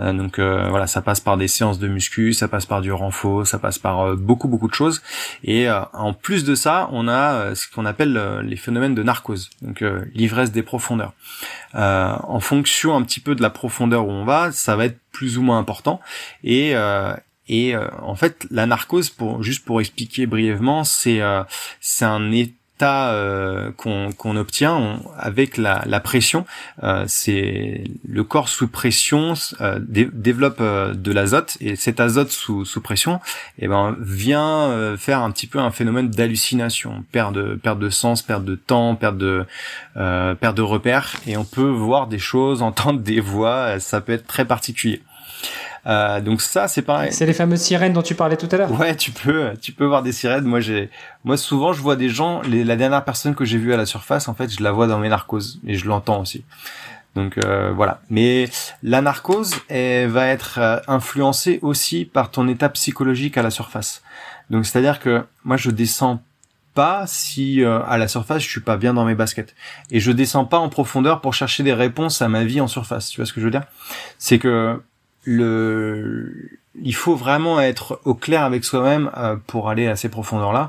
Euh, donc euh, voilà, ça passe par des séances de muscu, ça passe par du renfort, ça passe par euh, beaucoup beaucoup de choses, et euh, en plus de ça, on a euh, ce qu'on appelle euh, les phénomènes de narcose, donc euh, l'ivresse des profondeurs. Euh, en fonction un petit peu de la profondeur où on va, ça va être plus ou moins important, et euh, et euh, en fait la narcose, pour juste pour expliquer brièvement, c'est euh, c'est un état euh, qu'on qu'on obtient on, avec la la pression. Euh, c'est le corps sous pression euh, dé- développe euh, de l'azote, et cet azote sous sous pression, et eh ben vient euh, faire un petit peu un phénomène d'hallucination, perte de perte de sens, perte de temps, perte de Euh, perte de repères, et on peut voir des choses, entendre des voix, ça peut être très particulier. Euh, donc ça, c'est pareil. C'est les fameuses sirènes dont tu parlais tout à l'heure. Ouais, tu peux, tu peux voir des sirènes. Moi, j'ai, moi souvent, je vois des gens. Les, la dernière personne que j'ai vue à la surface, en fait, je la vois dans mes narcoses, et je l'entends aussi. Donc euh, voilà. Mais la narcose, elle va être euh, influencée aussi par ton état psychologique à la surface. Donc c'est-à-dire que moi, je descends pas si euh, à la surface je suis pas bien dans mes baskets, et je descends pas en profondeur pour chercher des réponses à ma vie en surface. Tu vois ce que je veux dire ? C'est que le il faut vraiment être au clair avec soi-même euh, pour aller à ces profondeurs-là,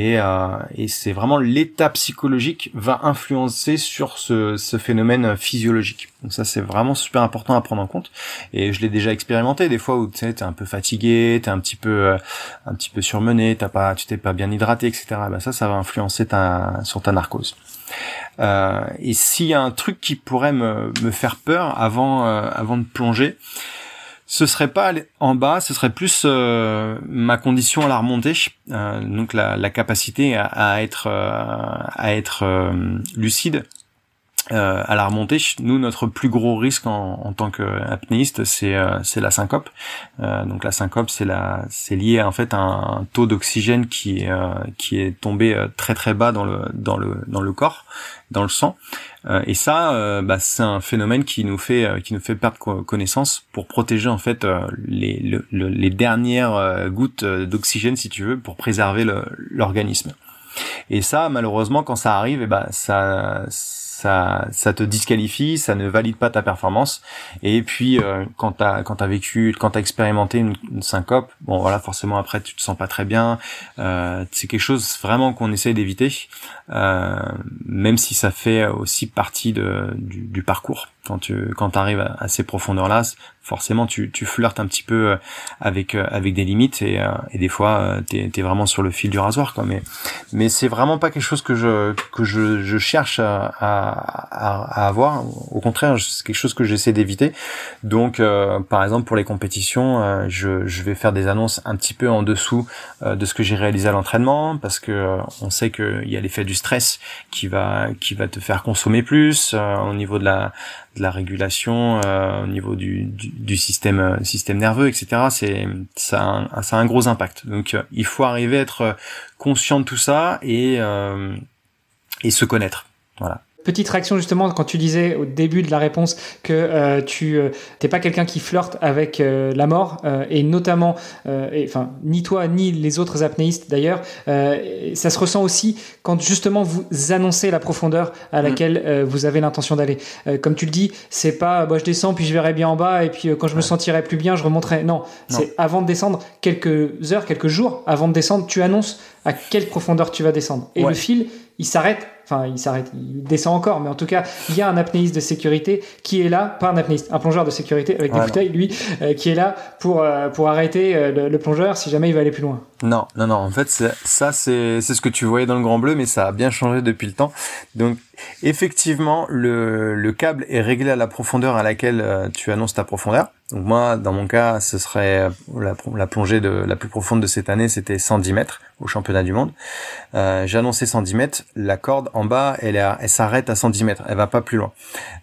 et euh, et c'est vraiment l'état psychologique va influencer sur ce ce phénomène physiologique. Donc ça, c'est vraiment super important à prendre en compte, et je l'ai déjà expérimenté des fois où tu sais, t'es un peu fatigué, t'es un petit peu euh, un petit peu surmené, t'as pas tu t'es pas bien hydraté, et cetera. Ben ça ça va influencer ta sur ta narcose. Euh, et s'il y a un truc qui pourrait me me faire peur avant euh, avant de plonger, ce serait pas en bas, ce serait plus euh, ma condition à la remontée, euh, donc la, la capacité à être à être, euh, à être euh, lucide Euh, à la remontée, nous, notre plus gros risque en, en tant qu'apnéiste, c'est euh, c'est la syncope. Euh, donc la syncope, c'est la c'est lié en fait à un taux d'oxygène qui euh, qui est tombé très très bas dans le dans le dans le corps, dans le sang. Euh, et ça, euh, bah, c'est un phénomène qui nous fait euh, qui nous fait perdre connaissance pour protéger en fait euh, les le, le, les dernières gouttes d'oxygène, si tu veux, pour préserver le, l'organisme. Et ça, malheureusement, quand ça arrive, eh ben ça ça ça te disqualifie, ça ne valide pas ta performance. Et puis euh, quand t'as quand t'as vécu, quand t'as expérimenté une, une syncope, bon voilà, forcément après tu te sens pas très bien. Euh, c'est quelque chose vraiment qu'on essaie d'éviter, euh, même si ça fait aussi partie de du, du parcours. Quand tu quand t'arrives à, à ces profondeurs-là, forcément tu tu flirtes un petit peu avec avec des limites et et des fois t'es t'es vraiment sur le fil du rasoir quoi. Mais mais c'est vraiment pas quelque chose que je que je je cherche à à, à avoir. Au contraire, c'est quelque chose que j'essaie d'éviter. Donc euh, par exemple pour les compétitions, euh, je je vais faire des annonces un petit peu en dessous euh, de ce que j'ai réalisé à l'entraînement parce que euh, on sait que il y a l'effet du stress qui va qui va te faire consommer plus euh, au niveau de la de la régulation euh, au niveau du, du, du système euh, système nerveux, et cetera. C'est ça a un, ça a un gros impact. Donc euh, il faut arriver à être conscient de tout ça et euh, et se connaître. Voilà. Petite réaction justement quand tu disais au début de la réponse que euh, tu euh, t'es pas quelqu'un qui flirte avec euh, la mort euh, et notamment euh, et, enfin ni toi ni les autres apnéistes d'ailleurs euh, ça se ressent aussi quand justement vous annoncez la profondeur à laquelle mmh. euh, vous avez l'intention d'aller euh, comme tu le dis c'est pas bah, je descends puis je verrai bien en bas et puis euh, quand je ouais. me sentirai plus bien je remonterai non, non c'est avant de descendre quelques heures quelques jours avant de descendre tu annonces à quelle profondeur tu vas descendre et ouais. le fil il s'arrête, enfin il s'arrête, il descend encore, mais en tout cas il y a un apnéiste de sécurité qui est là, pas un apnéiste, un plongeur de sécurité avec des voilà. bouteilles, lui, euh, qui est là pour euh, pour arrêter euh, le, le plongeur si jamais il va aller plus loin. Non, non, non, en fait c'est, ça c'est c'est ce que tu voyais dans le Grand Bleu, mais ça a bien changé depuis le temps. Donc effectivement le le câble est réglé à la profondeur à laquelle euh, tu annonces ta profondeur. Donc moi, dans mon cas, ce serait la, la plongée de la plus profonde de cette année, c'était cent dix mètres au championnat du monde. Euh, j'ai annoncé cent dix mètres. La corde en bas, elle, elle, elle s'arrête à cent dix mètres. Elle va pas plus loin.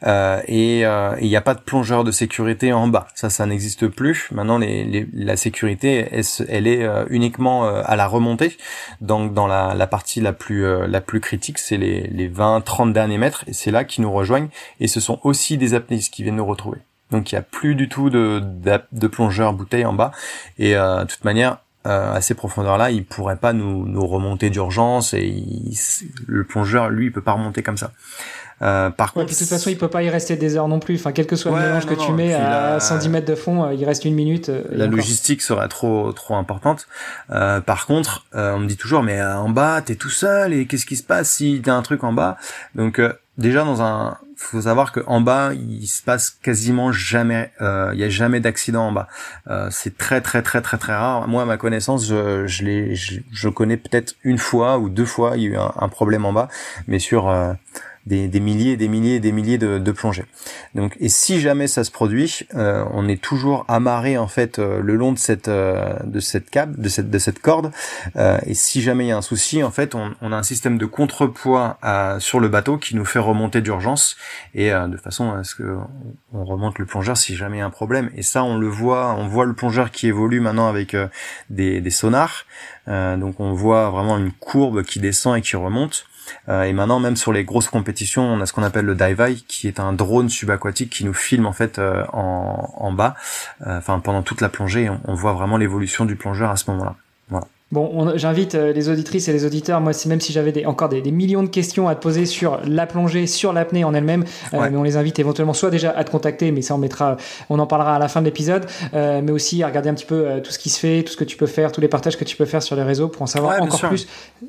Euh, et il euh, n'y a pas de plongeur de sécurité en bas. Ça, ça n'existe plus. Maintenant, les, les, la sécurité, elle, elle est euh, uniquement euh, à la remontée. Donc, dans la, la partie la plus euh, la plus critique, c'est les, les vingt, trente derniers mètres. Et c'est là qu'ils nous rejoignent. Et ce sont aussi des apnéistes qui viennent nous retrouver. Donc il n'y a plus du tout de, de, de plongeurs bouteilles en bas. Et euh, de toute manière, euh, à ces profondeurs-là, ils pourraient pas nous, nous remonter d'urgence. Et il, le plongeur, lui, il peut pas remonter comme ça. Euh, par ouais, contre, puis, de toute façon, il peut pas y rester des heures non plus. Enfin, quel que soit ouais, le mélange non, que non, tu mets à la... cent dix mètres de fond, il reste une minute. La logistique serait trop trop importante. Euh, par contre, euh, on me dit toujours, mais en bas, t'es tout seul et qu'est-ce qui se passe si t'as un truc en bas ? Donc euh, déjà dans un, faut savoir que en bas, il se passe quasiment jamais, euh, il y a jamais d'accident en bas. Euh, c'est très très très très très rare. Moi, à ma connaissance, je, je l'ai, je, je connais peut-être une fois ou deux fois, il y a eu un, un problème en bas, mais sur euh, des, des milliers, des milliers, des milliers de, de plongées. Donc, et si jamais ça se produit, euh, on est toujours amarré en fait euh, le long de cette euh, de cette câble, de cette de cette corde. Euh, et si jamais il y a un souci, en fait, on, on a un système de contrepoids à, sur le bateau qui nous fait remonter d'urgence. Et euh, de façon à ce que on remonte le plongeur si jamais il y a un problème. Et ça, on le voit, on voit le plongeur qui évolue maintenant avec euh, des, des sonars. Euh, donc on voit vraiment une courbe qui descend et qui remonte. Euh, et maintenant, même sur les grosses compétitions, on a ce qu'on appelle le dive eye, qui est un drone subaquatique qui nous filme en fait euh, en, en bas. Euh, enfin, pendant toute la plongée, on, on voit vraiment l'évolution du plongeur à ce moment-là. Voilà. Bon, on, j'invite les auditrices et les auditeurs, moi c'est, même si j'avais des, encore des, des millions de questions à te poser sur la plongée, sur l'apnée en elle-même, ouais. euh, mais on les invite éventuellement soit déjà à te contacter, mais ça on mettra, on en parlera à la fin de l'épisode, euh, mais aussi à regarder un petit peu euh, tout ce qui se fait, tout ce que tu peux faire, tous les partages que tu peux faire sur les réseaux pour en savoir ouais, encore sûr. plus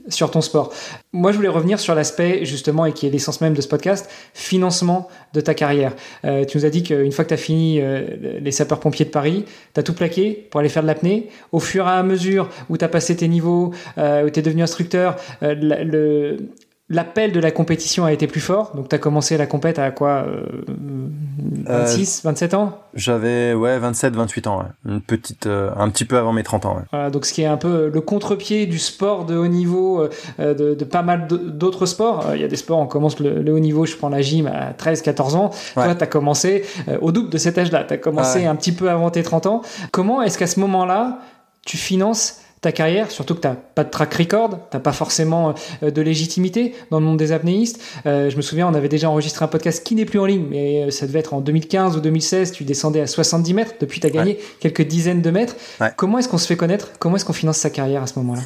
sur ton sport. Moi je voulais revenir sur l'aspect justement, et qui est l'essence même de ce podcast, financement de ta carrière. Euh, tu nous as dit qu'une fois que tu as fini euh, les sapeurs-pompiers de Paris, tu as tout plaqué pour aller faire de l'apnée. Au fur et à mesure où tu as passé tes niveaux, euh, où tu es devenu instructeur, euh, le, l'appel de la compétition a été plus fort. Donc, tu as commencé la compète à quoi, euh, vingt-six, euh, vingt-sept ans ? J'avais, ouais, vingt-sept, vingt-huit ans. Ouais. Une petite, euh, un petit peu avant mes trente ans. Ouais. Voilà, donc, ce qui est un peu le contre-pied du sport de haut niveau, euh, de, de pas mal d'autres sports. Il euh, y a des sports, on commence le, le haut niveau, je prends la gym à treize, quatorze ans. Ouais. Toi, tu as commencé euh, au double de cet âge-là. Tu as commencé ah ouais. un petit peu avant tes trente ans. Comment est-ce qu'à ce moment-là, tu finances ta carrière, surtout que t'as pas de track record, t'as pas forcément de légitimité dans le monde des apnéistes. Euh, je me souviens, on avait déjà enregistré un podcast qui n'est plus en ligne, mais ça devait être en deux mille quinze ou deux mille seize, tu descendais à soixante-dix mètres, depuis t'as gagné ouais. quelques dizaines de mètres. Ouais. Comment est-ce qu'on se fait connaître ? Comment est-ce qu'on finance sa carrière à ce moment-là ?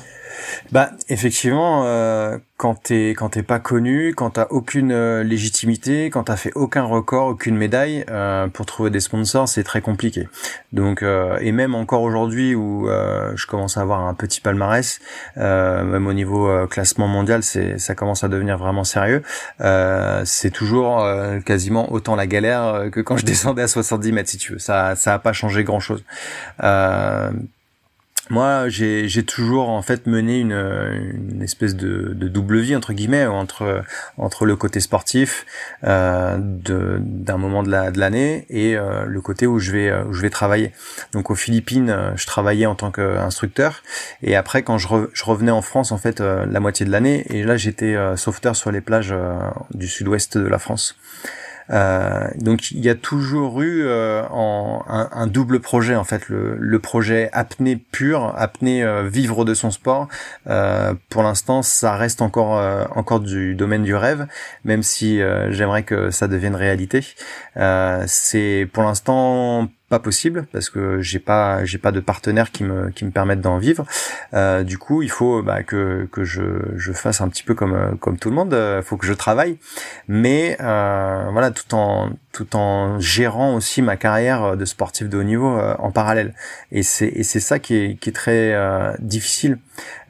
Bah, effectivement, euh, quand t'es, quand t'es pas connu, quand t'as aucune euh, légitimité, quand t'as fait aucun record, aucune médaille, euh, pour trouver des sponsors, c'est très compliqué. Donc, euh, et même encore aujourd'hui où euh, je commence à avoir un petit palmarès, euh, même au niveau euh, classement mondial, c'est, ça commence à devenir vraiment sérieux. Euh, c'est toujours euh, quasiment autant la galère que quand je descendais à soixante-dix mètres, si tu veux. Ça, ça a pas changé grand chose. Euh, Moi, j'ai, j'ai toujours en fait mené une, une espèce de, de double vie entre guillemets entre entre le côté sportif euh, de, d'un moment de, la, de l'année et euh, le côté où je vais où je vais travailler. Donc aux Philippines, je travaillais en tant qu'instructeur et après quand je, re, je revenais en France en fait euh, la moitié de l'année et là j'étais euh, sauveteur sur les plages euh, du sud-ouest de la France. Euh, donc il y a toujours eu euh, en, un, un double projet en fait, le, le projet apnée pure, apnée euh, vivre de son sport. Euh, pour l'instant, ça reste encore euh, encore du domaine du rêve, même si euh, j'aimerais que ça devienne réalité. Euh, c'est pour l'instant pas possible parce que j'ai pas j'ai pas de partenaire qui me qui me permette d'en vivre. Euh, du coup, il faut bah, que que je je fasse un petit peu comme comme tout le monde. Il faut que je travaille, mais euh, voilà tout en tout en gérant aussi ma carrière de sportif de haut niveau euh, en parallèle. Et c'est et c'est ça qui est qui est très euh, difficile.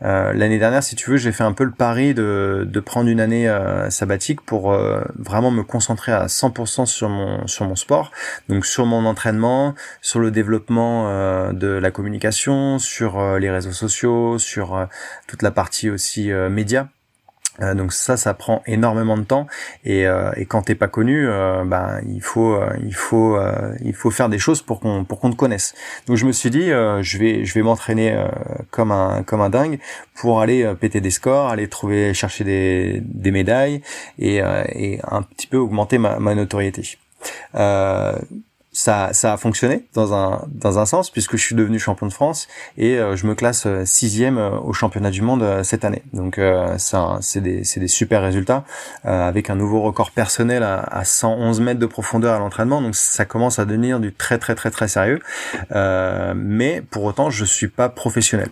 Euh, l'année dernière, si tu veux, j'ai fait un peu le pari de de prendre une année euh, sabbatique pour euh, vraiment me concentrer à cent pour cent sur mon sur mon sport, donc sur mon entraînement, sur le développement euh, de la communication, sur euh, les réseaux sociaux, sur euh, toute la partie aussi euh, média. Euh, donc ça, ça prend énormément de temps. Et, euh, et quand t'es pas connu, euh, ben il faut, euh, il faut, euh, il faut faire des choses pour qu'on, pour qu'on te connaisse. Donc je me suis dit, euh, je vais, je vais m'entraîner euh, comme un, comme un dingue pour aller euh, péter des scores, aller trouver, chercher des, des médailles et, euh, et un petit peu augmenter ma, ma notoriété. Euh, Ça, ça a fonctionné dans un dans un sens puisque je suis devenu champion de France et euh, je me classe sixième euh, au championnat du monde euh, cette année. Donc euh, ça c'est des c'est des super résultats euh, avec un nouveau record personnel à, à cent onze mètres de profondeur à l'entraînement. Donc ça commence à devenir du très très très très sérieux. Euh, mais pour autant je suis pas professionnel.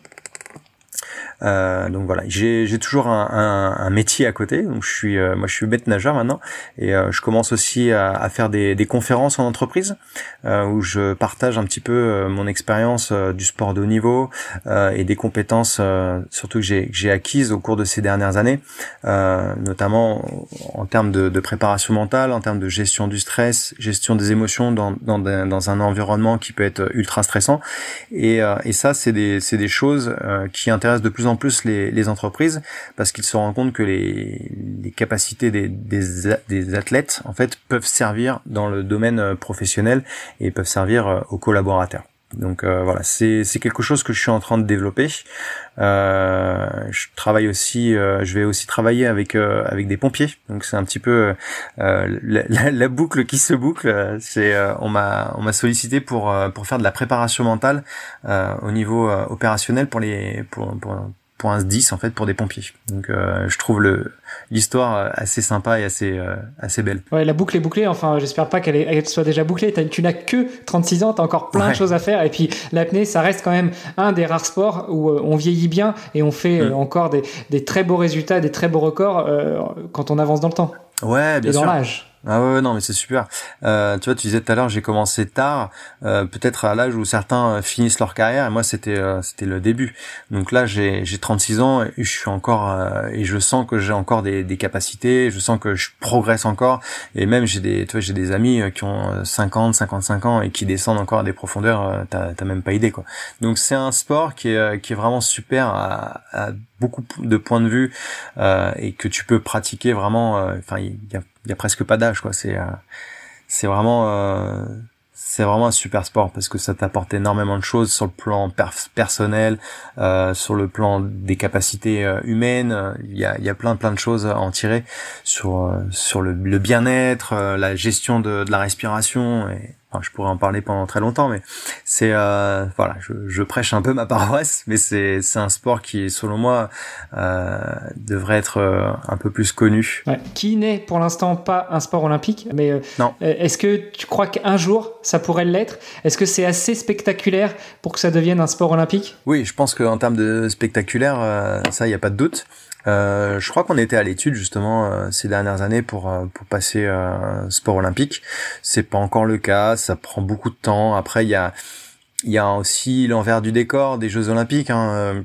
Euh, donc voilà, j'ai, j'ai toujours un, un, un métier à côté. Donc je suis, euh, moi je suis bête nageur maintenant, et euh, je commence aussi à, à faire des, des conférences en entreprise euh, où je partage un petit peu euh, mon expérience euh, du sport de haut niveau euh, et des compétences, euh, surtout que j'ai, que j'ai acquises au cours de ces dernières années, euh, notamment en termes de, de préparation mentale, en termes de gestion du stress, gestion des émotions dans, dans, dans un environnement qui peut être ultra stressant. Et, euh, et ça, c'est des, c'est des choses euh, qui intéressent de plus en plus les, les entreprises parce qu'ils se rendent compte que les, les capacités des, des, des athlètes en fait peuvent servir dans le domaine professionnel et peuvent servir aux collaborateurs. Donc euh, voilà, c'est, c'est quelque chose que je suis en train de développer. Euh, je travaille aussi, euh, je vais aussi travailler avec euh, avec des pompiers. Donc c'est un petit peu euh, la, la, la boucle qui se boucle. C'est euh, on m'a on m'a sollicité pour euh, pour faire de la préparation mentale euh, au niveau euh, opérationnel pour les pour pour pour un S dix en fait pour des pompiers. Donc euh, je trouve le l'histoire assez sympa et assez euh, assez belle. Ouais, la boucle est bouclée, enfin j'espère pas qu'elle, est, elle soit déjà bouclée. T'as, tu n'as que trente-six ans, t'as encore plein ouais. de choses à faire et puis l'apnée ça reste quand même un des rares sports où euh, on vieillit bien et on fait euh, mmh. encore des, des très beaux résultats, des très beaux records euh, quand on avance dans le temps. Ouais, bien et dans sûr. L'âge. Ah ouais, non, mais c'est super. Euh, tu vois, tu disais tout à l'heure, j'ai commencé tard, euh, peut-être à l'âge où certains finissent leur carrière, et moi, c'était euh, c'était le début. Donc là, j'ai j'ai trente-six ans, et je suis encore euh, et je sens que j'ai encore des des capacités, je sens que je progresse encore, et même j'ai des tu vois, j'ai des amis qui ont cinquante, cinquante-cinq ans et qui descendent encore à des profondeurs, euh, t'as t'as même pas idée quoi. Donc c'est un sport qui est qui est vraiment super à, à beaucoup de points de vue, euh, et que tu peux pratiquer vraiment. Enfin, euh, il y a il y a presque pas d'âge quoi, c'est euh, c'est vraiment euh, c'est vraiment un super sport parce que ça t'apporte énormément de choses sur le plan perf- personnel, euh, sur le plan des capacités euh, humaines, il y a il y a plein plein de choses à en tirer sur euh, sur le, le bien-être, euh, la gestion de de la respiration et enfin, je pourrais en parler pendant très longtemps, mais c'est euh, voilà, je, je prêche un peu ma paroisse, mais c'est c'est un sport qui, selon moi, euh, devrait être euh, un peu plus connu. Ouais. Qui n'est pour l'instant pas un sport olympique, mais euh, non. Est-ce que tu crois qu'un jour ça pourrait l'être ? Est-ce que c'est assez spectaculaire pour que ça devienne un sport olympique ? Oui, je pense qu'en termes de spectaculaire, euh, ça, il y a pas de doute. Euh, je crois qu'on était à l'étude justement euh, ces dernières années pour euh, pour passer euh, sport olympique. C'est pas encore le cas, ça prend beaucoup de temps. Après, il y a il y a aussi l'envers du décor des Jeux olympiques, hein, euh,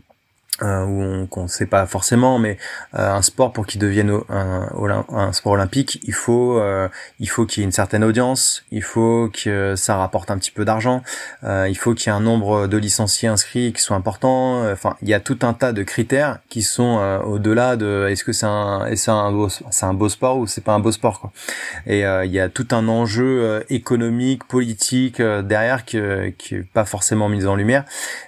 euh, où on qu'on sait pas forcément, mais euh, un sport pour qu'il devienne o- un, un, un sport olympique, il faut euh, il faut qu'il y ait une certaine audience, il faut que ça rapporte un petit peu d'argent, euh, il faut qu'il y ait un nombre de licenciés inscrits qui soit important. Enfin, il y a tout un tas de critères qui sont euh, au-delà de est-ce que c'est un est-ce c'est un beau c'est un beau sport ou c'est pas un beau sport quoi. Et euh, il y a tout un enjeu économique, politique euh, derrière qui qui est pas forcément mis en lumière,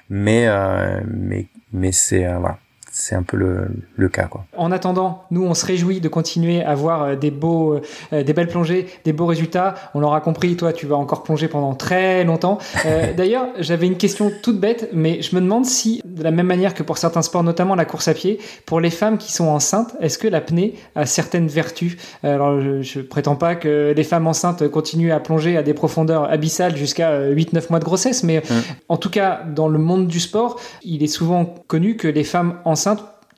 mais euh, mais mais c'est euh, voilà, c'est un peu le, le cas quoi. En attendant, nous on se réjouit de continuer à voir des beaux, euh, des belles plongées, des beaux résultats. On l'aura compris, toi tu vas encore plonger pendant très longtemps. Euh, d'ailleurs, j'avais une question toute bête, mais je me demande si, de la même manière que pour certains sports, notamment la course à pied, pour les femmes qui sont enceintes, est-ce que l'apnée a certaines vertus ? Alors je, je prétends pas que les femmes enceintes continuent à plonger à des profondeurs abyssales jusqu'à huit neuf mois de grossesse, mais mmh. en tout cas dans le monde du sport, il est souvent connu que les femmes enceintes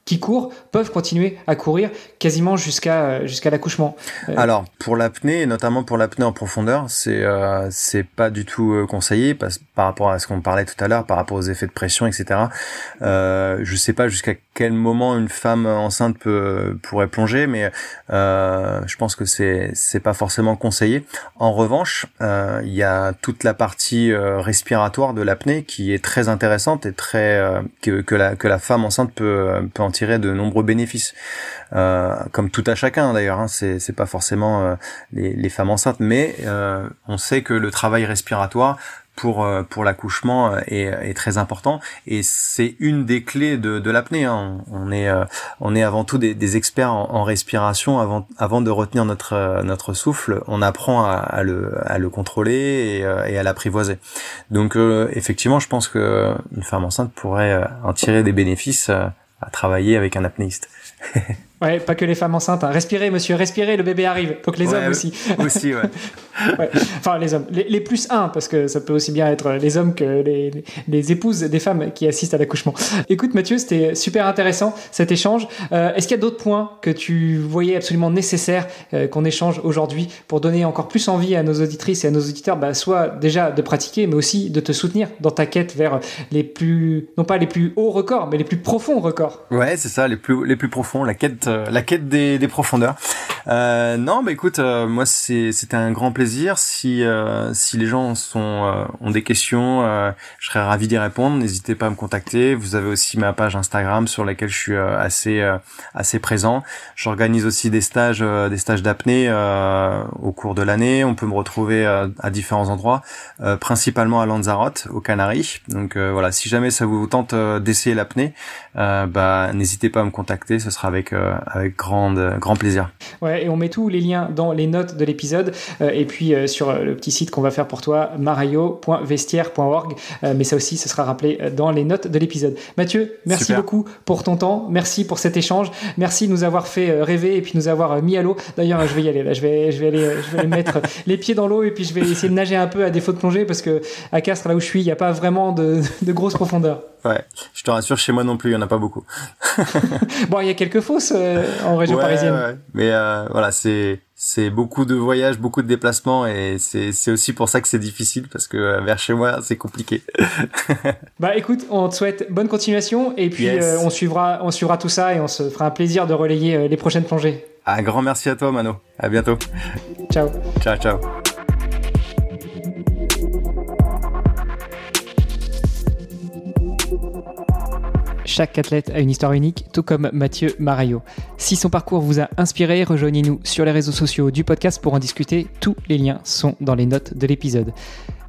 qui courent peuvent continuer à courir quasiment jusqu'à jusqu'à l'accouchement. Euh... Alors pour l'apnée, notamment pour l'apnée en profondeur, c'est euh, c'est pas du tout conseillé parce, par rapport à ce qu'on parlait tout à l'heure, par rapport aux effets de pression, et cetera. Euh, je sais pas jusqu'à quel moment une femme enceinte peut pourrait plonger, mais euh, je pense que c'est c'est pas forcément conseillé. En revanche, euh, il y a toute la partie euh, respiratoire de l'apnée qui est très intéressante et très euh, que que la que la femme enceinte peut peut en tirer de nombreux bénéfices, euh, comme tout à chacun d'ailleurs, hein, c'est, c'est pas forcément euh, les, les femmes enceintes, mais euh, on sait que le travail respiratoire pour euh, pour l'accouchement est, est très important et c'est une des clés de, de l'apnée. Hein. On, on est euh, on est avant tout des, des experts en, en respiration. Avant avant de retenir notre euh, notre souffle, on apprend à, à le à le contrôler et, euh, et à l'apprivoiser. Donc euh, effectivement, je pense que une femme enceinte pourrait euh, en tirer des bénéfices. Euh, à travailler avec un apnéiste. Ouais, pas que les femmes enceintes. Hein. Respirez, monsieur, respirez, le bébé arrive. Faut que les ouais, hommes aussi. Aussi, ouais. Ouais. Enfin, les hommes. Les, les plus un, parce que ça peut aussi bien être les hommes que les, les épouses des femmes qui assistent à l'accouchement. Écoute, Mathieu, c'était super intéressant, cet échange. Euh, est-ce qu'il y a d'autres points que tu voyais absolument nécessaires euh, qu'on échange aujourd'hui pour donner encore plus envie à nos auditrices et à nos auditeurs, bah, soit déjà de pratiquer, mais aussi de te soutenir dans ta quête vers les plus, non pas les plus hauts records, mais les plus profonds records? Ouais, c'est ça, les plus, les plus profonds, la quête la quête des, des profondeurs. Euh, non, bah écoute, euh, moi c'est c'était un grand plaisir. Si euh, si les gens sont euh, ont des questions, euh, je serais ravi d'y répondre. N'hésitez pas à me contacter. Vous avez aussi ma page Instagram sur laquelle je suis euh, assez euh, assez présent. J'organise aussi des stages euh, des stages d'apnée euh, au cours de l'année. On peut me retrouver euh, à différents endroits, euh, principalement à Lanzarote, aux Canaries. Donc euh, voilà, si jamais ça vous tente euh, d'essayer l'apnée, euh, bah n'hésitez pas à me contacter. Ce sera avec euh, avec grand euh, grand plaisir. Ouais, et on met tous les liens dans les notes de l'épisode euh, et puis euh, sur le petit site qu'on va faire pour toi, maraio point vestiaires point org, euh, mais ça aussi ce sera rappelé dans les notes de l'épisode. Mathieu, merci Super. beaucoup pour ton temps, merci pour cet échange, merci de nous avoir fait rêver et puis nous avoir mis à l'eau. D'ailleurs, je vais y aller là, je vais je vais aller je vais mettre les pieds dans l'eau et puis je vais essayer de nager un peu à défaut de plonger parce que à Castres, là où je suis, il n'y a pas vraiment de de grosses profondeurs. Ouais, je te rassure, chez moi non plus, il y en a pas beaucoup. Bon, il y a quelques fosses. euh, en région ouais, parisienne. Ouais. Mais euh, voilà, c'est c'est beaucoup de voyages, beaucoup de déplacements, et c'est c'est aussi pour ça que c'est difficile, parce que euh, vers chez moi c'est compliqué. Bah écoute, on te souhaite bonne continuation, et puis yes. euh, on suivra on suivra tout ça, et on se fera un plaisir de relayer euh, les prochaines plongées. Un grand merci à toi, Mano. À bientôt. Ciao. Ciao, ciao. Chaque athlète a une histoire unique, tout comme Mathieu Maraio. Si son parcours vous a inspiré, rejoignez-nous sur les réseaux sociaux du podcast pour en discuter. Tous les liens sont dans les notes de l'épisode.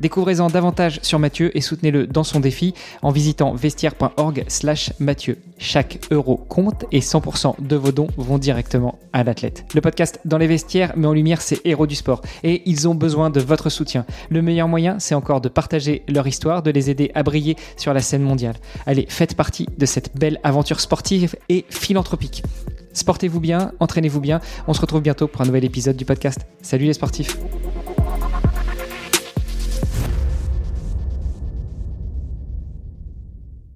Découvrez-en davantage sur Mathieu et soutenez-le dans son défi en visitant vestiaires point org slash Mathieu. Chaque euro compte et cent pour cent de vos dons vont directement à l'athlète. Le podcast Dans les Vestiaires met en lumière ces héros du sport et ils ont besoin de votre soutien. Le meilleur moyen, c'est encore de partager leur histoire, de les aider à briller sur la scène mondiale. Allez, faites partie de cette belle aventure sportive et philanthropique. Sportez-vous bien, entraînez-vous bien. On se retrouve bientôt pour un nouvel épisode du podcast. Salut les sportifs!